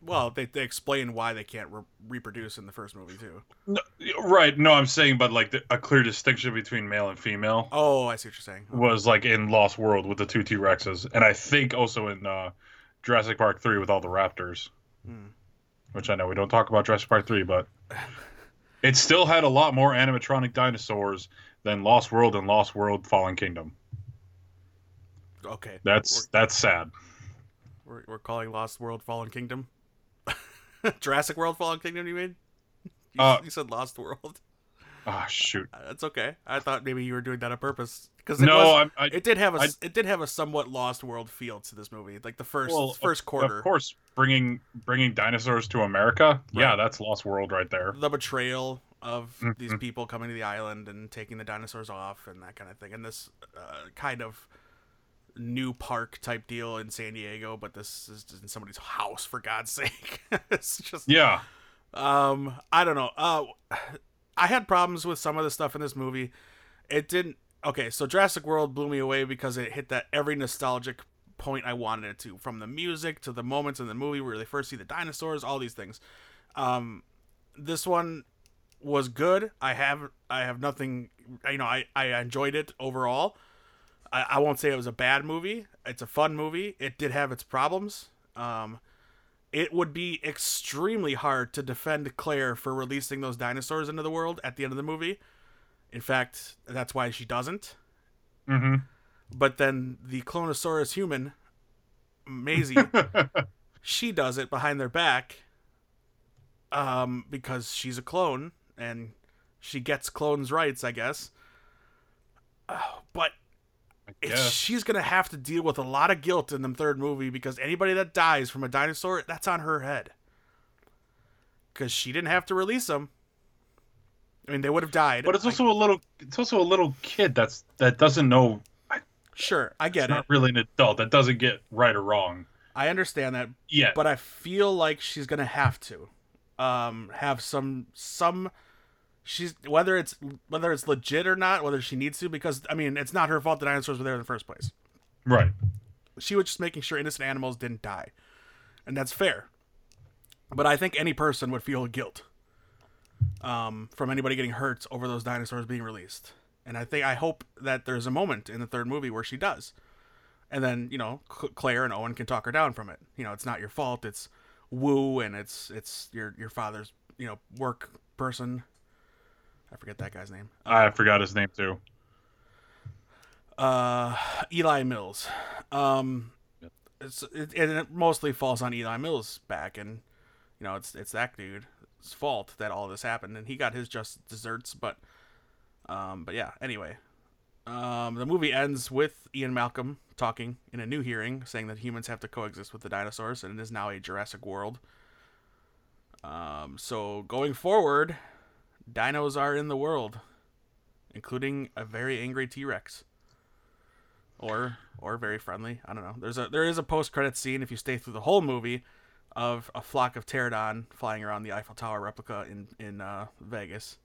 Well, they they explain why they can't re- reproduce in the first movie too. No, right? No, I'm saying, but like the, a clear distinction between male and female. Oh, I see what you're saying. Okay. Was like in Lost World with the two T Rexes, and I think also in uh, Jurassic Park three with all the raptors. Hmm. Which I know we don't talk about Jurassic Park three, but it still had a lot more animatronic dinosaurs than Lost World and Lost World Fallen Kingdom. Okay. That's we're, that's sad. We're we're calling Lost World Fallen Kingdom? Jurassic World Fallen Kingdom, you mean? You, uh, you said Lost World. Ah, oh, shoot. That's okay. I thought maybe you were doing that on purpose. Because no, I, it did have a I, it did have a somewhat Lost World feel to this movie, like the first well, first quarter. Of course, bringing bringing dinosaurs to America, right. Yeah, that's Lost World right there. The betrayal of mm-hmm. these people coming to the island and taking the dinosaurs off and that kind of thing, and this uh, kind of new park type deal in San Diego, but this is in somebody's house for God's sake. It's just yeah. Um, I don't know. Uh, I had problems with some of the stuff in this movie. It didn't. Okay, so Jurassic World blew me away because it hit that every nostalgic point I wanted it to, from the music to the moments in the movie where they first see the dinosaurs, all these things. Um, this one was good. I have I have nothing, you know, I, I enjoyed it overall. I, I won't say it was a bad movie. It's a fun movie. It did have its problems. Um, it would be extremely hard to defend Claire for releasing those dinosaurs into the world at the end of the movie. In fact, that's why she doesn't. Mm-hmm. But then the Clonosaurus human, Maisie, she does it behind their back um, because she's a clone and she gets clones' rights, I guess. Oh, but I guess. It's, she's going to have to deal with a lot of guilt in the third movie because anybody that dies from a dinosaur, that's on her head. Because she didn't have to release them. I mean, they would have died. But it's also like, a little. It's also a little kid that's that doesn't know. Sure, I get it's it. Not really an adult that doesn't get right or wrong. I understand that. Yeah. But I feel like she's gonna have to, um, have some some. She's whether it's whether it's legit or not, whether she needs to, because I mean, it's not her fault the dinosaurs were there in the first place. Right. She was just making sure innocent animals didn't die, and that's fair. But I think any person would feel guilt. Um, from anybody getting hurt over those dinosaurs being released. And I think, I hope that there's a moment in the third movie where she does. And then, you know, Cl- Claire and Owen can talk her down from it. You know, it's not your fault. It's Woo. And it's, it's your, your father's, you know, work person. I forget that guy's name. Uh, I forgot his name too. Uh, Eli Mills. Um, yep. it's, it, and it mostly falls on Eli Mills' back. And, you know, it's, it's that dude. Fault that all this happened, and he got his just desserts, but um but yeah anyway um the movie ends with Ian Malcolm talking in a new hearing, saying that humans have to coexist with the dinosaurs, and it is now a Jurassic World. Um so going forward, dinos are in the world, including a very angry T-Rex. Or or very friendly. I don't know. There's a there is a post-credits scene, if you stay through the whole movie, of a flock of pterodon flying around the Eiffel Tower replica in in uh, Vegas.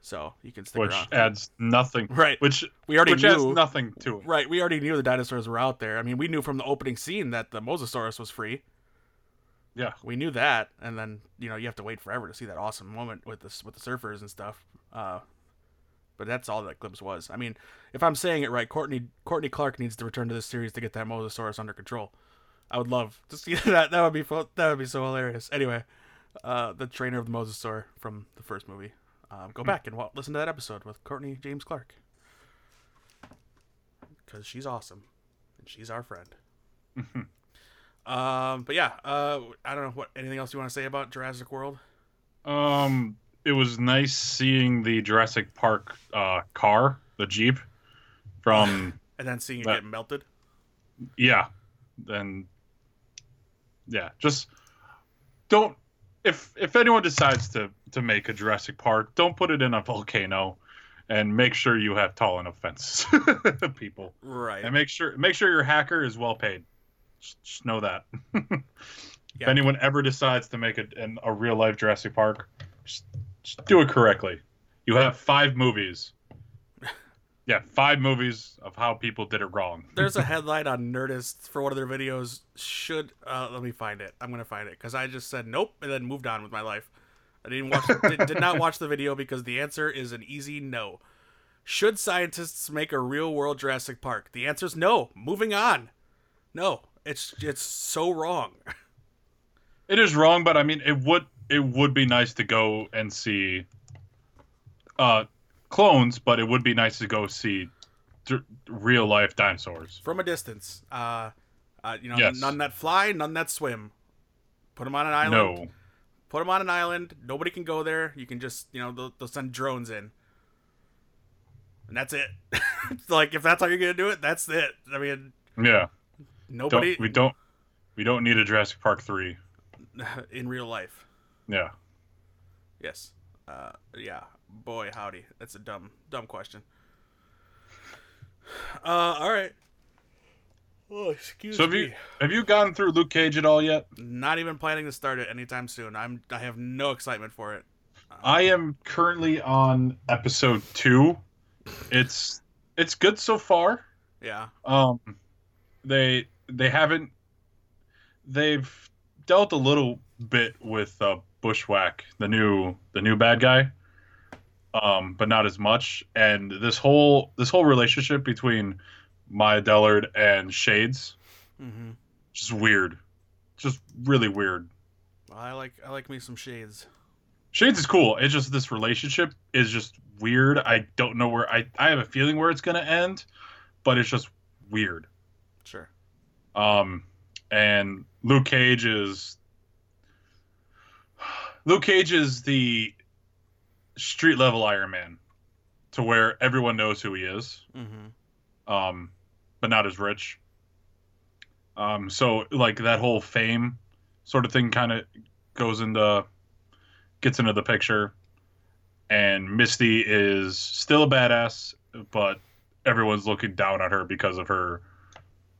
So you can stick which around. Which adds nothing. Right. Which we already which knew. Adds nothing to it. Right. We already knew the dinosaurs were out there. I mean, we knew from the opening scene that the Mosasaurus was free. Yeah. We knew that, and then you know you have to wait forever to see that awesome moment with the with the surfers and stuff. Uh, But that's all that glimpse was. I mean, if I'm saying it right, Courtney Courtney Clark needs to return to this series to get that Mosasaurus under control. I would love to see that. That would be fun. That would be so hilarious. Anyway, uh, the trainer of the Mosasaur from the first movie. Um, go back and listen to that episode with Courtney James Clark. Because she's awesome. And she's our friend. um, but yeah, uh, I don't know. What anything else you want to say about Jurassic World? Um... It was nice seeing the Jurassic Park uh, car, the Jeep, from... and then seeing it that, get melted? Yeah. And, yeah, just don't... If if anyone decides to, to make a Jurassic Park, don't put it in a volcano, and make sure you have tall enough fences, people. Right. And make sure make sure your hacker is well paid. Just know that. Yeah. If anyone ever decides to make a, an, a real-life Jurassic Park... Just, just do it correctly. You have five movies. Yeah, five movies of how people did it wrong. There's a headline on Nerdist for one of their videos. Should uh, let me find it. I'm gonna find it because I just said nope and then moved on with my life. I didn't watch. did, did not watch the video because the answer is an easy no. Should scientists make a real-world Jurassic Park? The answer is no. Moving on. No, it's it's so wrong. It is wrong, but I mean, it would. It would be nice to go and see uh, clones, but it would be nice to go see th- real-life dinosaurs. From a distance. Uh, uh, you know, yes. None that fly, none that swim. Put them on an island. No. Put them on an island. Nobody can go there. You can just, you know, they'll, they'll send drones in. And that's it. It's like, if that's how you're going to do it, that's it. I mean... Yeah. Nobody... Don't, we, don't, we don't need a Jurassic Park three. In real life. Yeah. Yes. Uh, yeah. Boy, howdy. That's a dumb, dumb question. Uh, all right. Oh, excuse so have me. You, have you gone through Luke Cage at all yet? Not even planning to start it anytime soon. I'm. I have no excitement for it. Um, I am currently on episode two. It's it's good so far. Yeah. Um, they they haven't. They've dealt a little bit with uh, Bushwhack, the new the new bad guy, um, but not as much. And this whole this whole relationship between Maya Dellard and Shades, mm-hmm. just weird, just really weird. I like I like me some Shades. Shades is cool. It's just this relationship is just weird. I don't know where I I have a feeling where it's gonna end, but it's just weird. Sure. Um, and Luke Cage is. Luke Cage is the street-level Iron Man to where everyone knows who he is, mm-hmm. um, but not as rich. Um, so, like, that whole fame sort of thing kind of goes into... gets into the picture. And Misty is still a badass, but everyone's looking down on her because of her...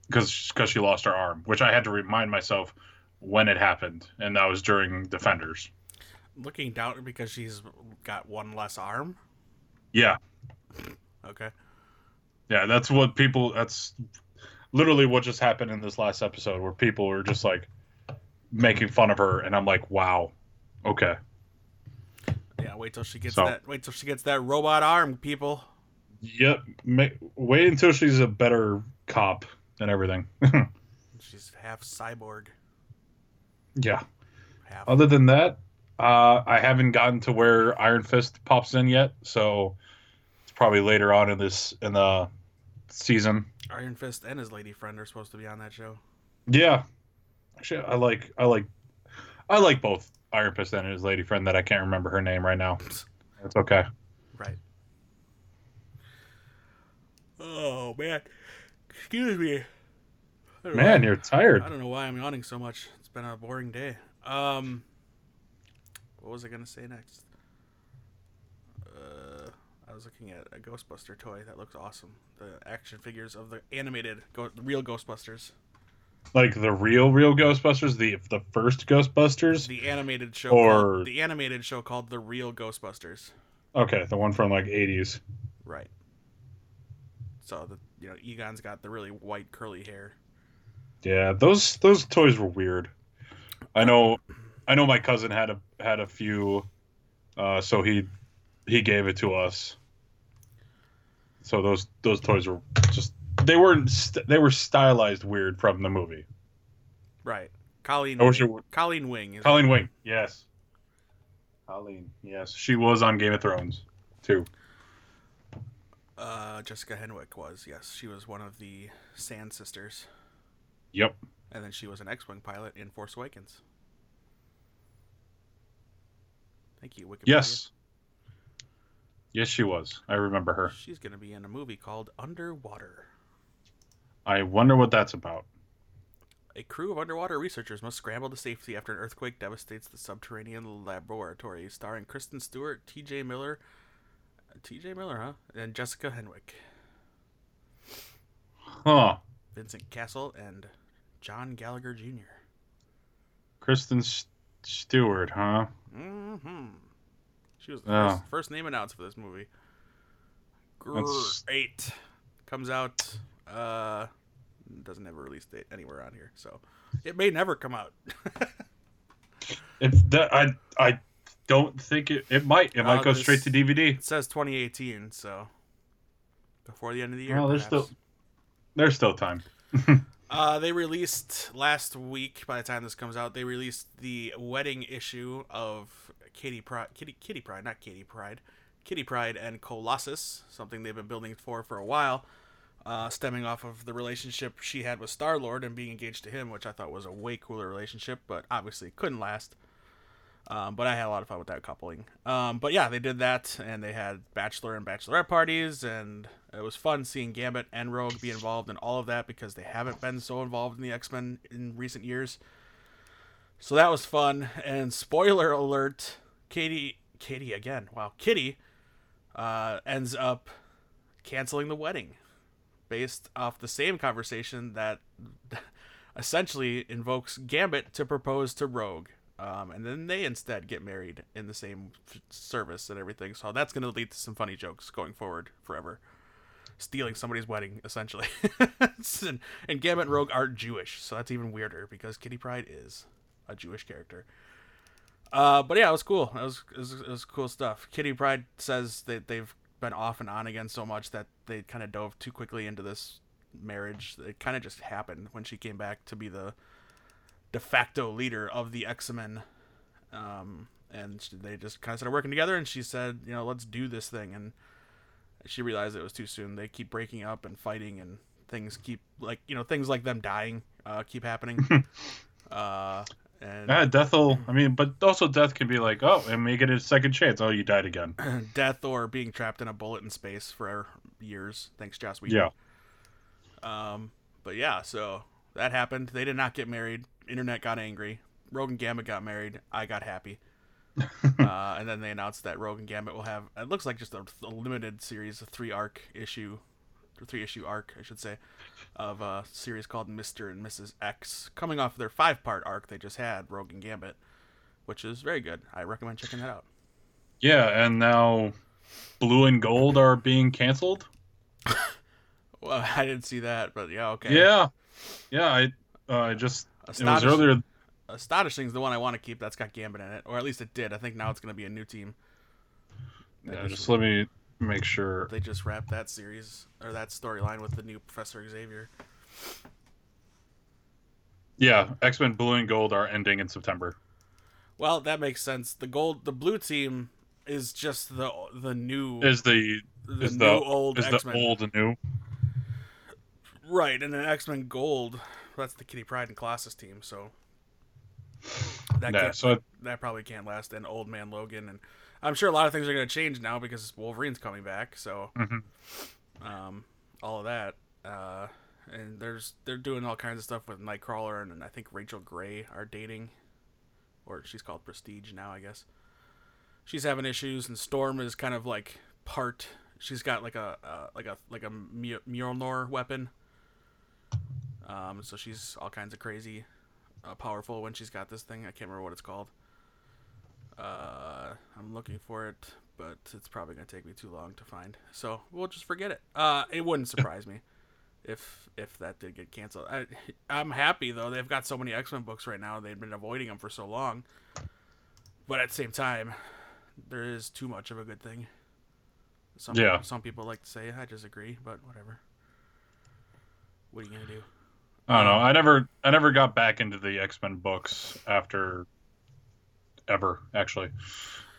because because she lost her arm, which I had to remind myself when it happened, and that was during Defenders. Looking down because she's got one less arm? Yeah. Okay. Yeah, that's what people... That's literally what just happened in this last episode, where people were just, like, making fun of her, and I'm like, wow. Okay. Yeah, wait till she gets so, that... Wait till she gets that robot arm, people. Yep. Ma- wait until she's a better cop and everything. She's half cyborg. Yeah. Half. Other than that... Uh, I haven't gotten to where Iron Fist pops in yet, so it's probably later on in this in the season. Iron Fist and his lady friend are supposed to be on that show. Yeah, actually, I like I like I like both Iron Fist and his lady friend. That I can't remember her name right now. That's okay. Right. Oh man, excuse me. Man, why. You're tired. I don't know why I'm yawning so much. It's been a boring day. Um. What was I going to say next? Uh, I I was looking at a Ghostbuster toy that looks awesome. The action figures of the animated, go- the real Ghostbusters. Like the real, real Ghostbusters, the the first Ghostbusters, the animated show, or called, the animated show called The Real Ghostbusters. Okay, the one from like eighties. Right. So the you know Egon's got the really white curly hair. Yeah, those those toys were weird. I know, I know. My cousin had a had a few, uh, so he he gave it to us. So those those toys were just. They weren't. St- they were stylized weird from the movie, right? Colleen. I wish it were. Colleen Wing. Colleen Wing. Yes. Colleen. Yes, she was on Game of Thrones, too. Uh, Jessica Henwick was. Yes, she was one of the Sand Sisters. Yep. And then she was an X-Wing pilot in Force Awakens. Thank you, Wikipedia. Yes. Yes, she was. I remember her. She's going to be in a movie called Underwater. I wonder what that's about. A crew of underwater researchers must scramble to safety after an earthquake devastates the subterranean laboratory, starring Kristen Stewart, T J Miller, T J Miller, huh? And Jessica Henwick. Huh. Vincent Cassel and John Gallagher Junior Kristen St- Stewart, huh? Mm-hmm. She was the oh. first, first name announced for this movie. Great. Comes out... Uh, doesn't have a release date anywhere on here, so it may never come out. if that, I I don't think it. It might. It uh, might go straight to D V D. It says twenty eighteen, so before the end of the year. Well, there's still there's still time. uh, they released last week. By the time this comes out, they released the wedding issue of Kitty Pride. Kitty Kitty Pride, not Kitty Pride. Kitty Pride and Colossus, something they've been building for for a while. Uh, stemming off of the relationship she had with Star-Lord and being engaged to him, which I thought was a way cooler relationship, but obviously couldn't last. Um, but I had a lot of fun with that coupling. Um, but yeah, they did that, and they had bachelor and bachelorette parties, and it was fun seeing Gambit and Rogue be involved in all of that because they haven't been so involved in the X-Men in recent years. So that was fun. And spoiler alert, Katie, Katie again, wow, Kitty uh, ends up canceling the wedding. Based off the same conversation that essentially invokes Gambit to propose to Rogue. Um, and then they instead get married in the same service and everything. So that's going to lead to some funny jokes going forward forever. Stealing somebody's wedding, essentially. and, and Gambit and Rogue aren't Jewish. So that's even weirder because Kitty Pryde is a Jewish character. Uh, but yeah, it was cool. It was, it was, it was cool stuff. Kitty Pryde says that they've been off and on again so much that they kind of dove too quickly into this marriage. It kind of just happened when she came back to be the de facto leader of the X-Men. Um, and they just kind of started working together, and she said, you know, let's do this thing. And she realized it was too soon. They keep breaking up and fighting, and things keep, like, you know, things like them dying uh, keep happening. uh, And yeah, death will, I mean, but also death can be like, oh, and make it a second chance. Oh, you died again. Death or being trapped in a bullet in space for years. Thanks, Joss Whedon. Yeah. Um, but yeah, so that happened. They did not get married. Internet got angry. Rogue and Gambit got married. I got happy. uh, and then they announced that Rogue and Gambit will have, it looks like just a, a limited series, a three arc issue, three issue arc, I should say, of a series called Mister and Missus X, coming off their five part arc they just had, Rogue and Gambit, which is very good. I recommend checking that out. Yeah, and now Blue and Gold are being canceled. Well, I didn't see that, but yeah, okay. Yeah, yeah. I uh, just it was earlier. Astonishing is the one I want to keep. That's got Gambit in it, or at least it did. I think now it's going to be a new team. Yeah, just, just let me. Make sure they just wrap that series or that storyline with the new Professor Xavier. Yeah, X-Men Blue and Gold are ending in September. Well, that makes sense. The gold, the blue team is just the the new is the the is new the, old is X-Men. The old and new. Right, and then X-Men Gold, that's the Kitty Pryde and Colossus team. So that nah, so it, that probably can't last. And Old Man Logan and. I'm sure a lot of things are going to change now because Wolverine's coming back, so mm-hmm. um, all of that. Uh, and there's they're doing all kinds of stuff with Nightcrawler, and, and I think Rachel Gray are dating, or she's called Prestige now, I guess. She's having issues, and Storm is kind of like part She's got like a uh, like a like a Mjolnir weapon. Um, so she's all kinds of crazy, uh, powerful when she's got this thing. I can't remember what it's called. Uh, I'm looking for it, but it's probably gonna take me too long to find. So we'll just forget it. Uh, it wouldn't surprise me if if that did get canceled. I, I'm happy though. They've got so many X-Men books right now. They've been avoiding them for so long. But at the same time, there is too much of a good thing. Some, yeah. Some people like to say, I just agree, but whatever. What are you going to do? I don't know. I never I never got back into the X-Men books after ever, actually.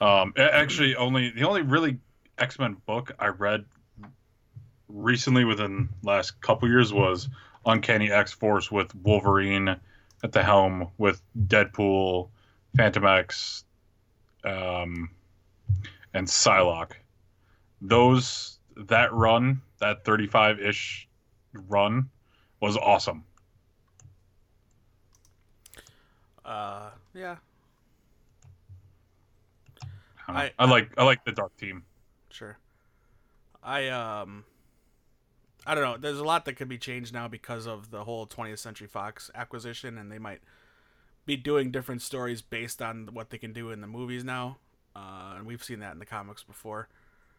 Um, actually, only the only really X-Men book I read recently within the last couple years was Uncanny X-Force with Wolverine at the helm with Deadpool, Phantom X, um, and Psylocke. Those, that run, that thirty-five-ish run was awesome. Uh, yeah. I, I, I like I like the Dark Team. Sure. I um, I don't know. There's a lot that could be changed now because of the whole twentieth Century Fox acquisition, and they might be doing different stories based on what they can do in the movies now. Uh, and we've seen that in the comics before.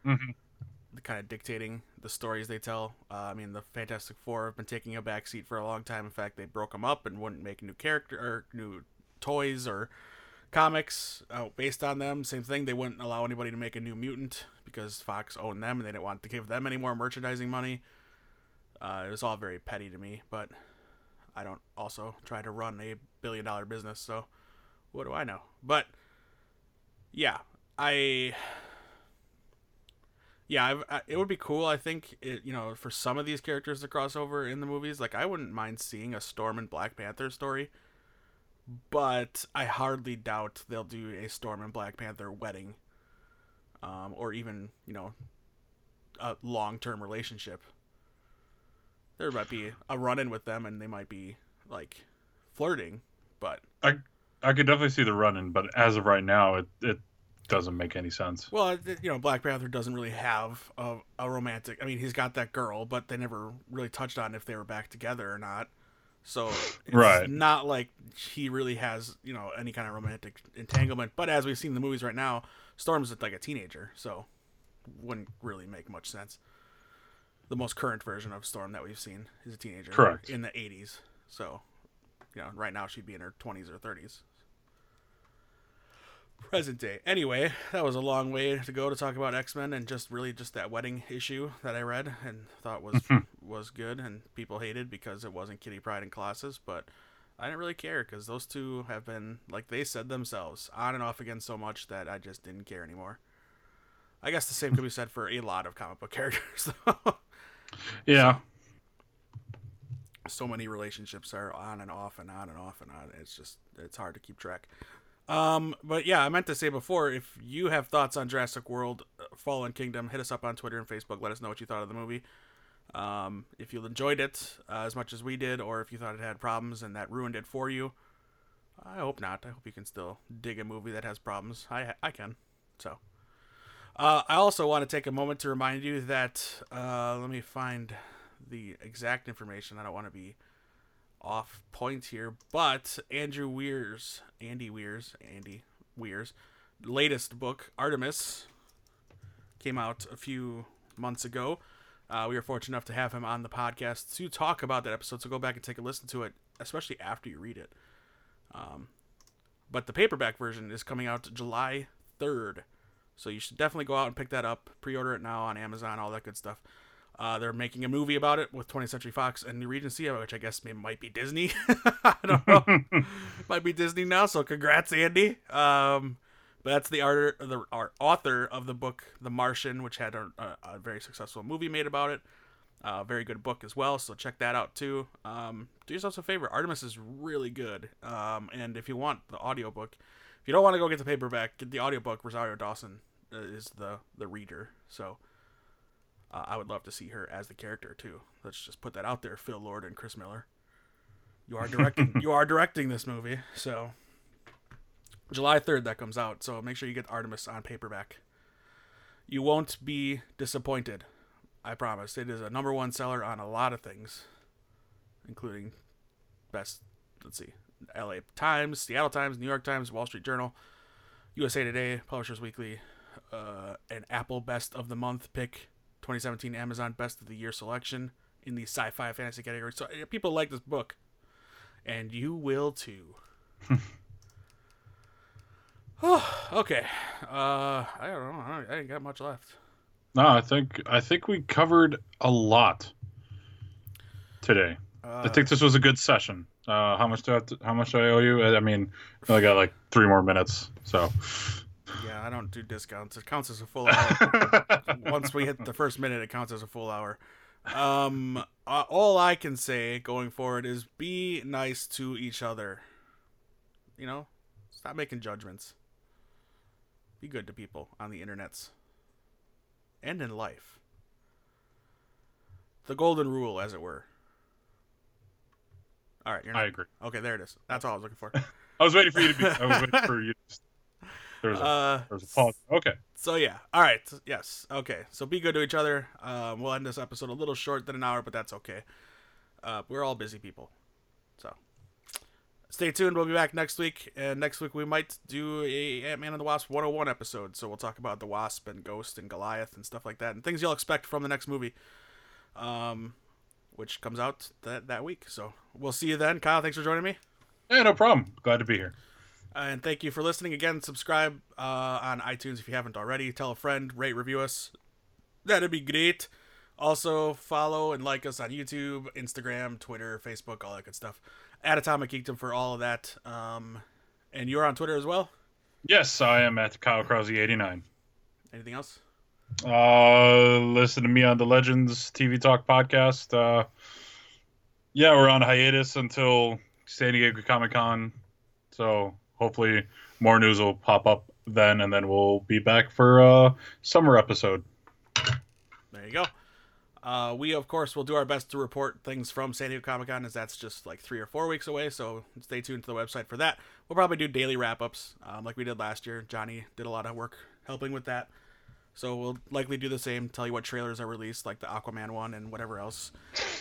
Mm-hmm. The kind of dictating the stories they tell. Uh, I mean, the Fantastic Four have been taking a backseat for a long time. In fact, they broke them up and wouldn't make new character or new toys or comics uh, based on them. Same thing. They wouldn't allow anybody to make a new mutant because Fox owned them and they didn't want to give them any more merchandising money. Uh, it was all very petty to me, but I don't also try to run a billion dollar business. So what do I know? But yeah, I... Yeah, I, it would be cool, I think, it, you know, for some of these characters to cross over in the movies. Like, I wouldn't mind seeing a Storm and Black Panther story, but I hardly doubt they'll do a Storm and Black Panther wedding, um, or even, you know, a long-term relationship. There might be a run-in with them, and they might be, like, flirting, but... I I could definitely see the run-in, but as of right now, it... it... doesn't make any sense. Well, you know, Black Panther doesn't really have a, a romantic... I mean, he's got that girl, but they never really touched on if they were back together or not. So it's right. Not like he really has, you know, any kind of romantic entanglement. But as we've seen in the movies right now, Storm's like a teenager, so wouldn't really make much sense. The most current version of Storm that we've seen is a teenager. Correct. In the eighties. So, you know, right now she'd be in her twenties or thirties. Present day. Anyway, that was a long way to go to talk about X-Men and just really just that wedding issue that I read and thought was was good and people hated because it wasn't Kitty Pryde and Colossus, but I didn't really care because those two have been, like they said themselves, on and off again so much that I just didn't care anymore. I guess the same could be said for a lot of comic book characters, though. Yeah. So, so many relationships are on and off and on and off and on. It's just, it's hard to keep track. Um, but yeah, I meant to say before, if you have thoughts on Jurassic World, Fallen Kingdom, hit us up on Twitter and Facebook. Let us know what you thought of the movie. Um, if you enjoyed it uh, as much as we did, or if you thought it had problems and that ruined it for you, I hope not. I hope you can still dig a movie that has problems. I, I can. So, uh, I also want to take a moment to remind you that, uh, let me find the exact information. I don't want to be off point here, but Andrew Weir's Andy Weir's Andy Weir's latest book, Artemis, came out a few months ago. Uh, we were fortunate enough to have him on the podcast to talk about that episode, so go back and take a listen to it, especially after you read it. Um, but the paperback version is coming out July third, so you should definitely go out and pick that up, pre-order it now on Amazon, all that good stuff. Uh, they're making a movie about it with twentieth Century Fox and New Regency, which I guess maybe might be Disney. I don't know. Might be Disney now, so congrats, Andy. Um, but that's the, art, the our author of the book, The Martian, which had a, a, a very successful movie made about it. A uh, very good book as well, so check that out too. Um, do yourselves a favor. Artemis is really good. Um, and if you want the audiobook, if you don't want to go get the paperback, get the audiobook. Rosario Dawson is the, the reader, so... Uh, I would love to see her as the character too. Let's just put that out there, Phil Lord and Chris Miller. You are directing. you are directing this movie. So July third that comes out. So make sure you get Artemis on paperback. You won't be disappointed. I promise. It is a number one seller on a lot of things, including best, let's see, L A Times, Seattle Times, New York Times, Wall Street Journal, U S A Today, Publishers Weekly, uh, an Apple Best of the Month pick, twenty seventeen Amazon Best of the Year selection in the sci-fi fantasy category. So uh, people like this book, and you will too. Oh, okay. Uh, I don't know. I ain't got much left. No, I think I think we covered a lot today. Uh, I think this was a good session. Uh, how much do I have to, how much do I owe you? I mean, I got like three more minutes. So. Yeah, I don't do discounts. It counts as a full hour. Once we hit the first minute, it counts as a full hour. Um, uh, all I can say going forward is be nice to each other. You know, stop making judgments. Be good to people on the internets and in life. The golden rule, as it were. All right, you're not... I agree. Okay, there it is. That's all I was looking for. I was waiting for you to be. I was waiting for you. To... There was a, uh, there was a pause. Okay. So yeah. All right. Yes. Okay. So be good to each other. Um, we'll end this episode a little short than an hour, but that's okay. Uh, we're all busy people, so. Stay tuned. We'll be back next week. And next week we might do a Ant-Man and the Wasp one oh one episode. So we'll talk about the Wasp and Ghost and Goliath and stuff like that. And things you'll expect from the next movie. Um, which comes out that, that week. So we'll see you then. Kyle, thanks for joining me. Yeah, no problem. Glad to be here. And thank you for listening. Again, subscribe uh, on iTunes if you haven't already. Tell a friend. Rate, review us. That'd be great. Also, follow and like us on YouTube, Instagram, Twitter, Facebook, all that good stuff. At Atomic Geekdom for all of that. Um, and you're on Twitter as well? Yes, I am at Kyle Krause eighty-nine. Anything else? Uh, listen to me on the Legends T V Talk podcast. Uh, yeah, we're on hiatus until San Diego Comic-Con. So hopefully more news will pop up then, and then we'll be back for a summer episode. There you go. Uh, we, of course, will do our best to report things from San Diego Comic-Con, as that's just like three or four weeks away, so stay tuned to the website for that. We'll probably do daily wrap-ups um, like we did last year. Johnny did a lot of work helping with that, so we'll likely do the same, tell you what trailers are released, like the Aquaman one and whatever else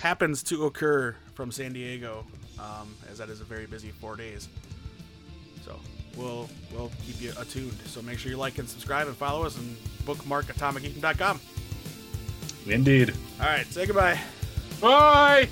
happens to occur from San Diego, um, as that is a very busy four days. So we'll, we'll keep you attuned, so make sure you like and subscribe and follow us and bookmark atomic geekdom dot com. Indeed. All right, say goodbye. Bye.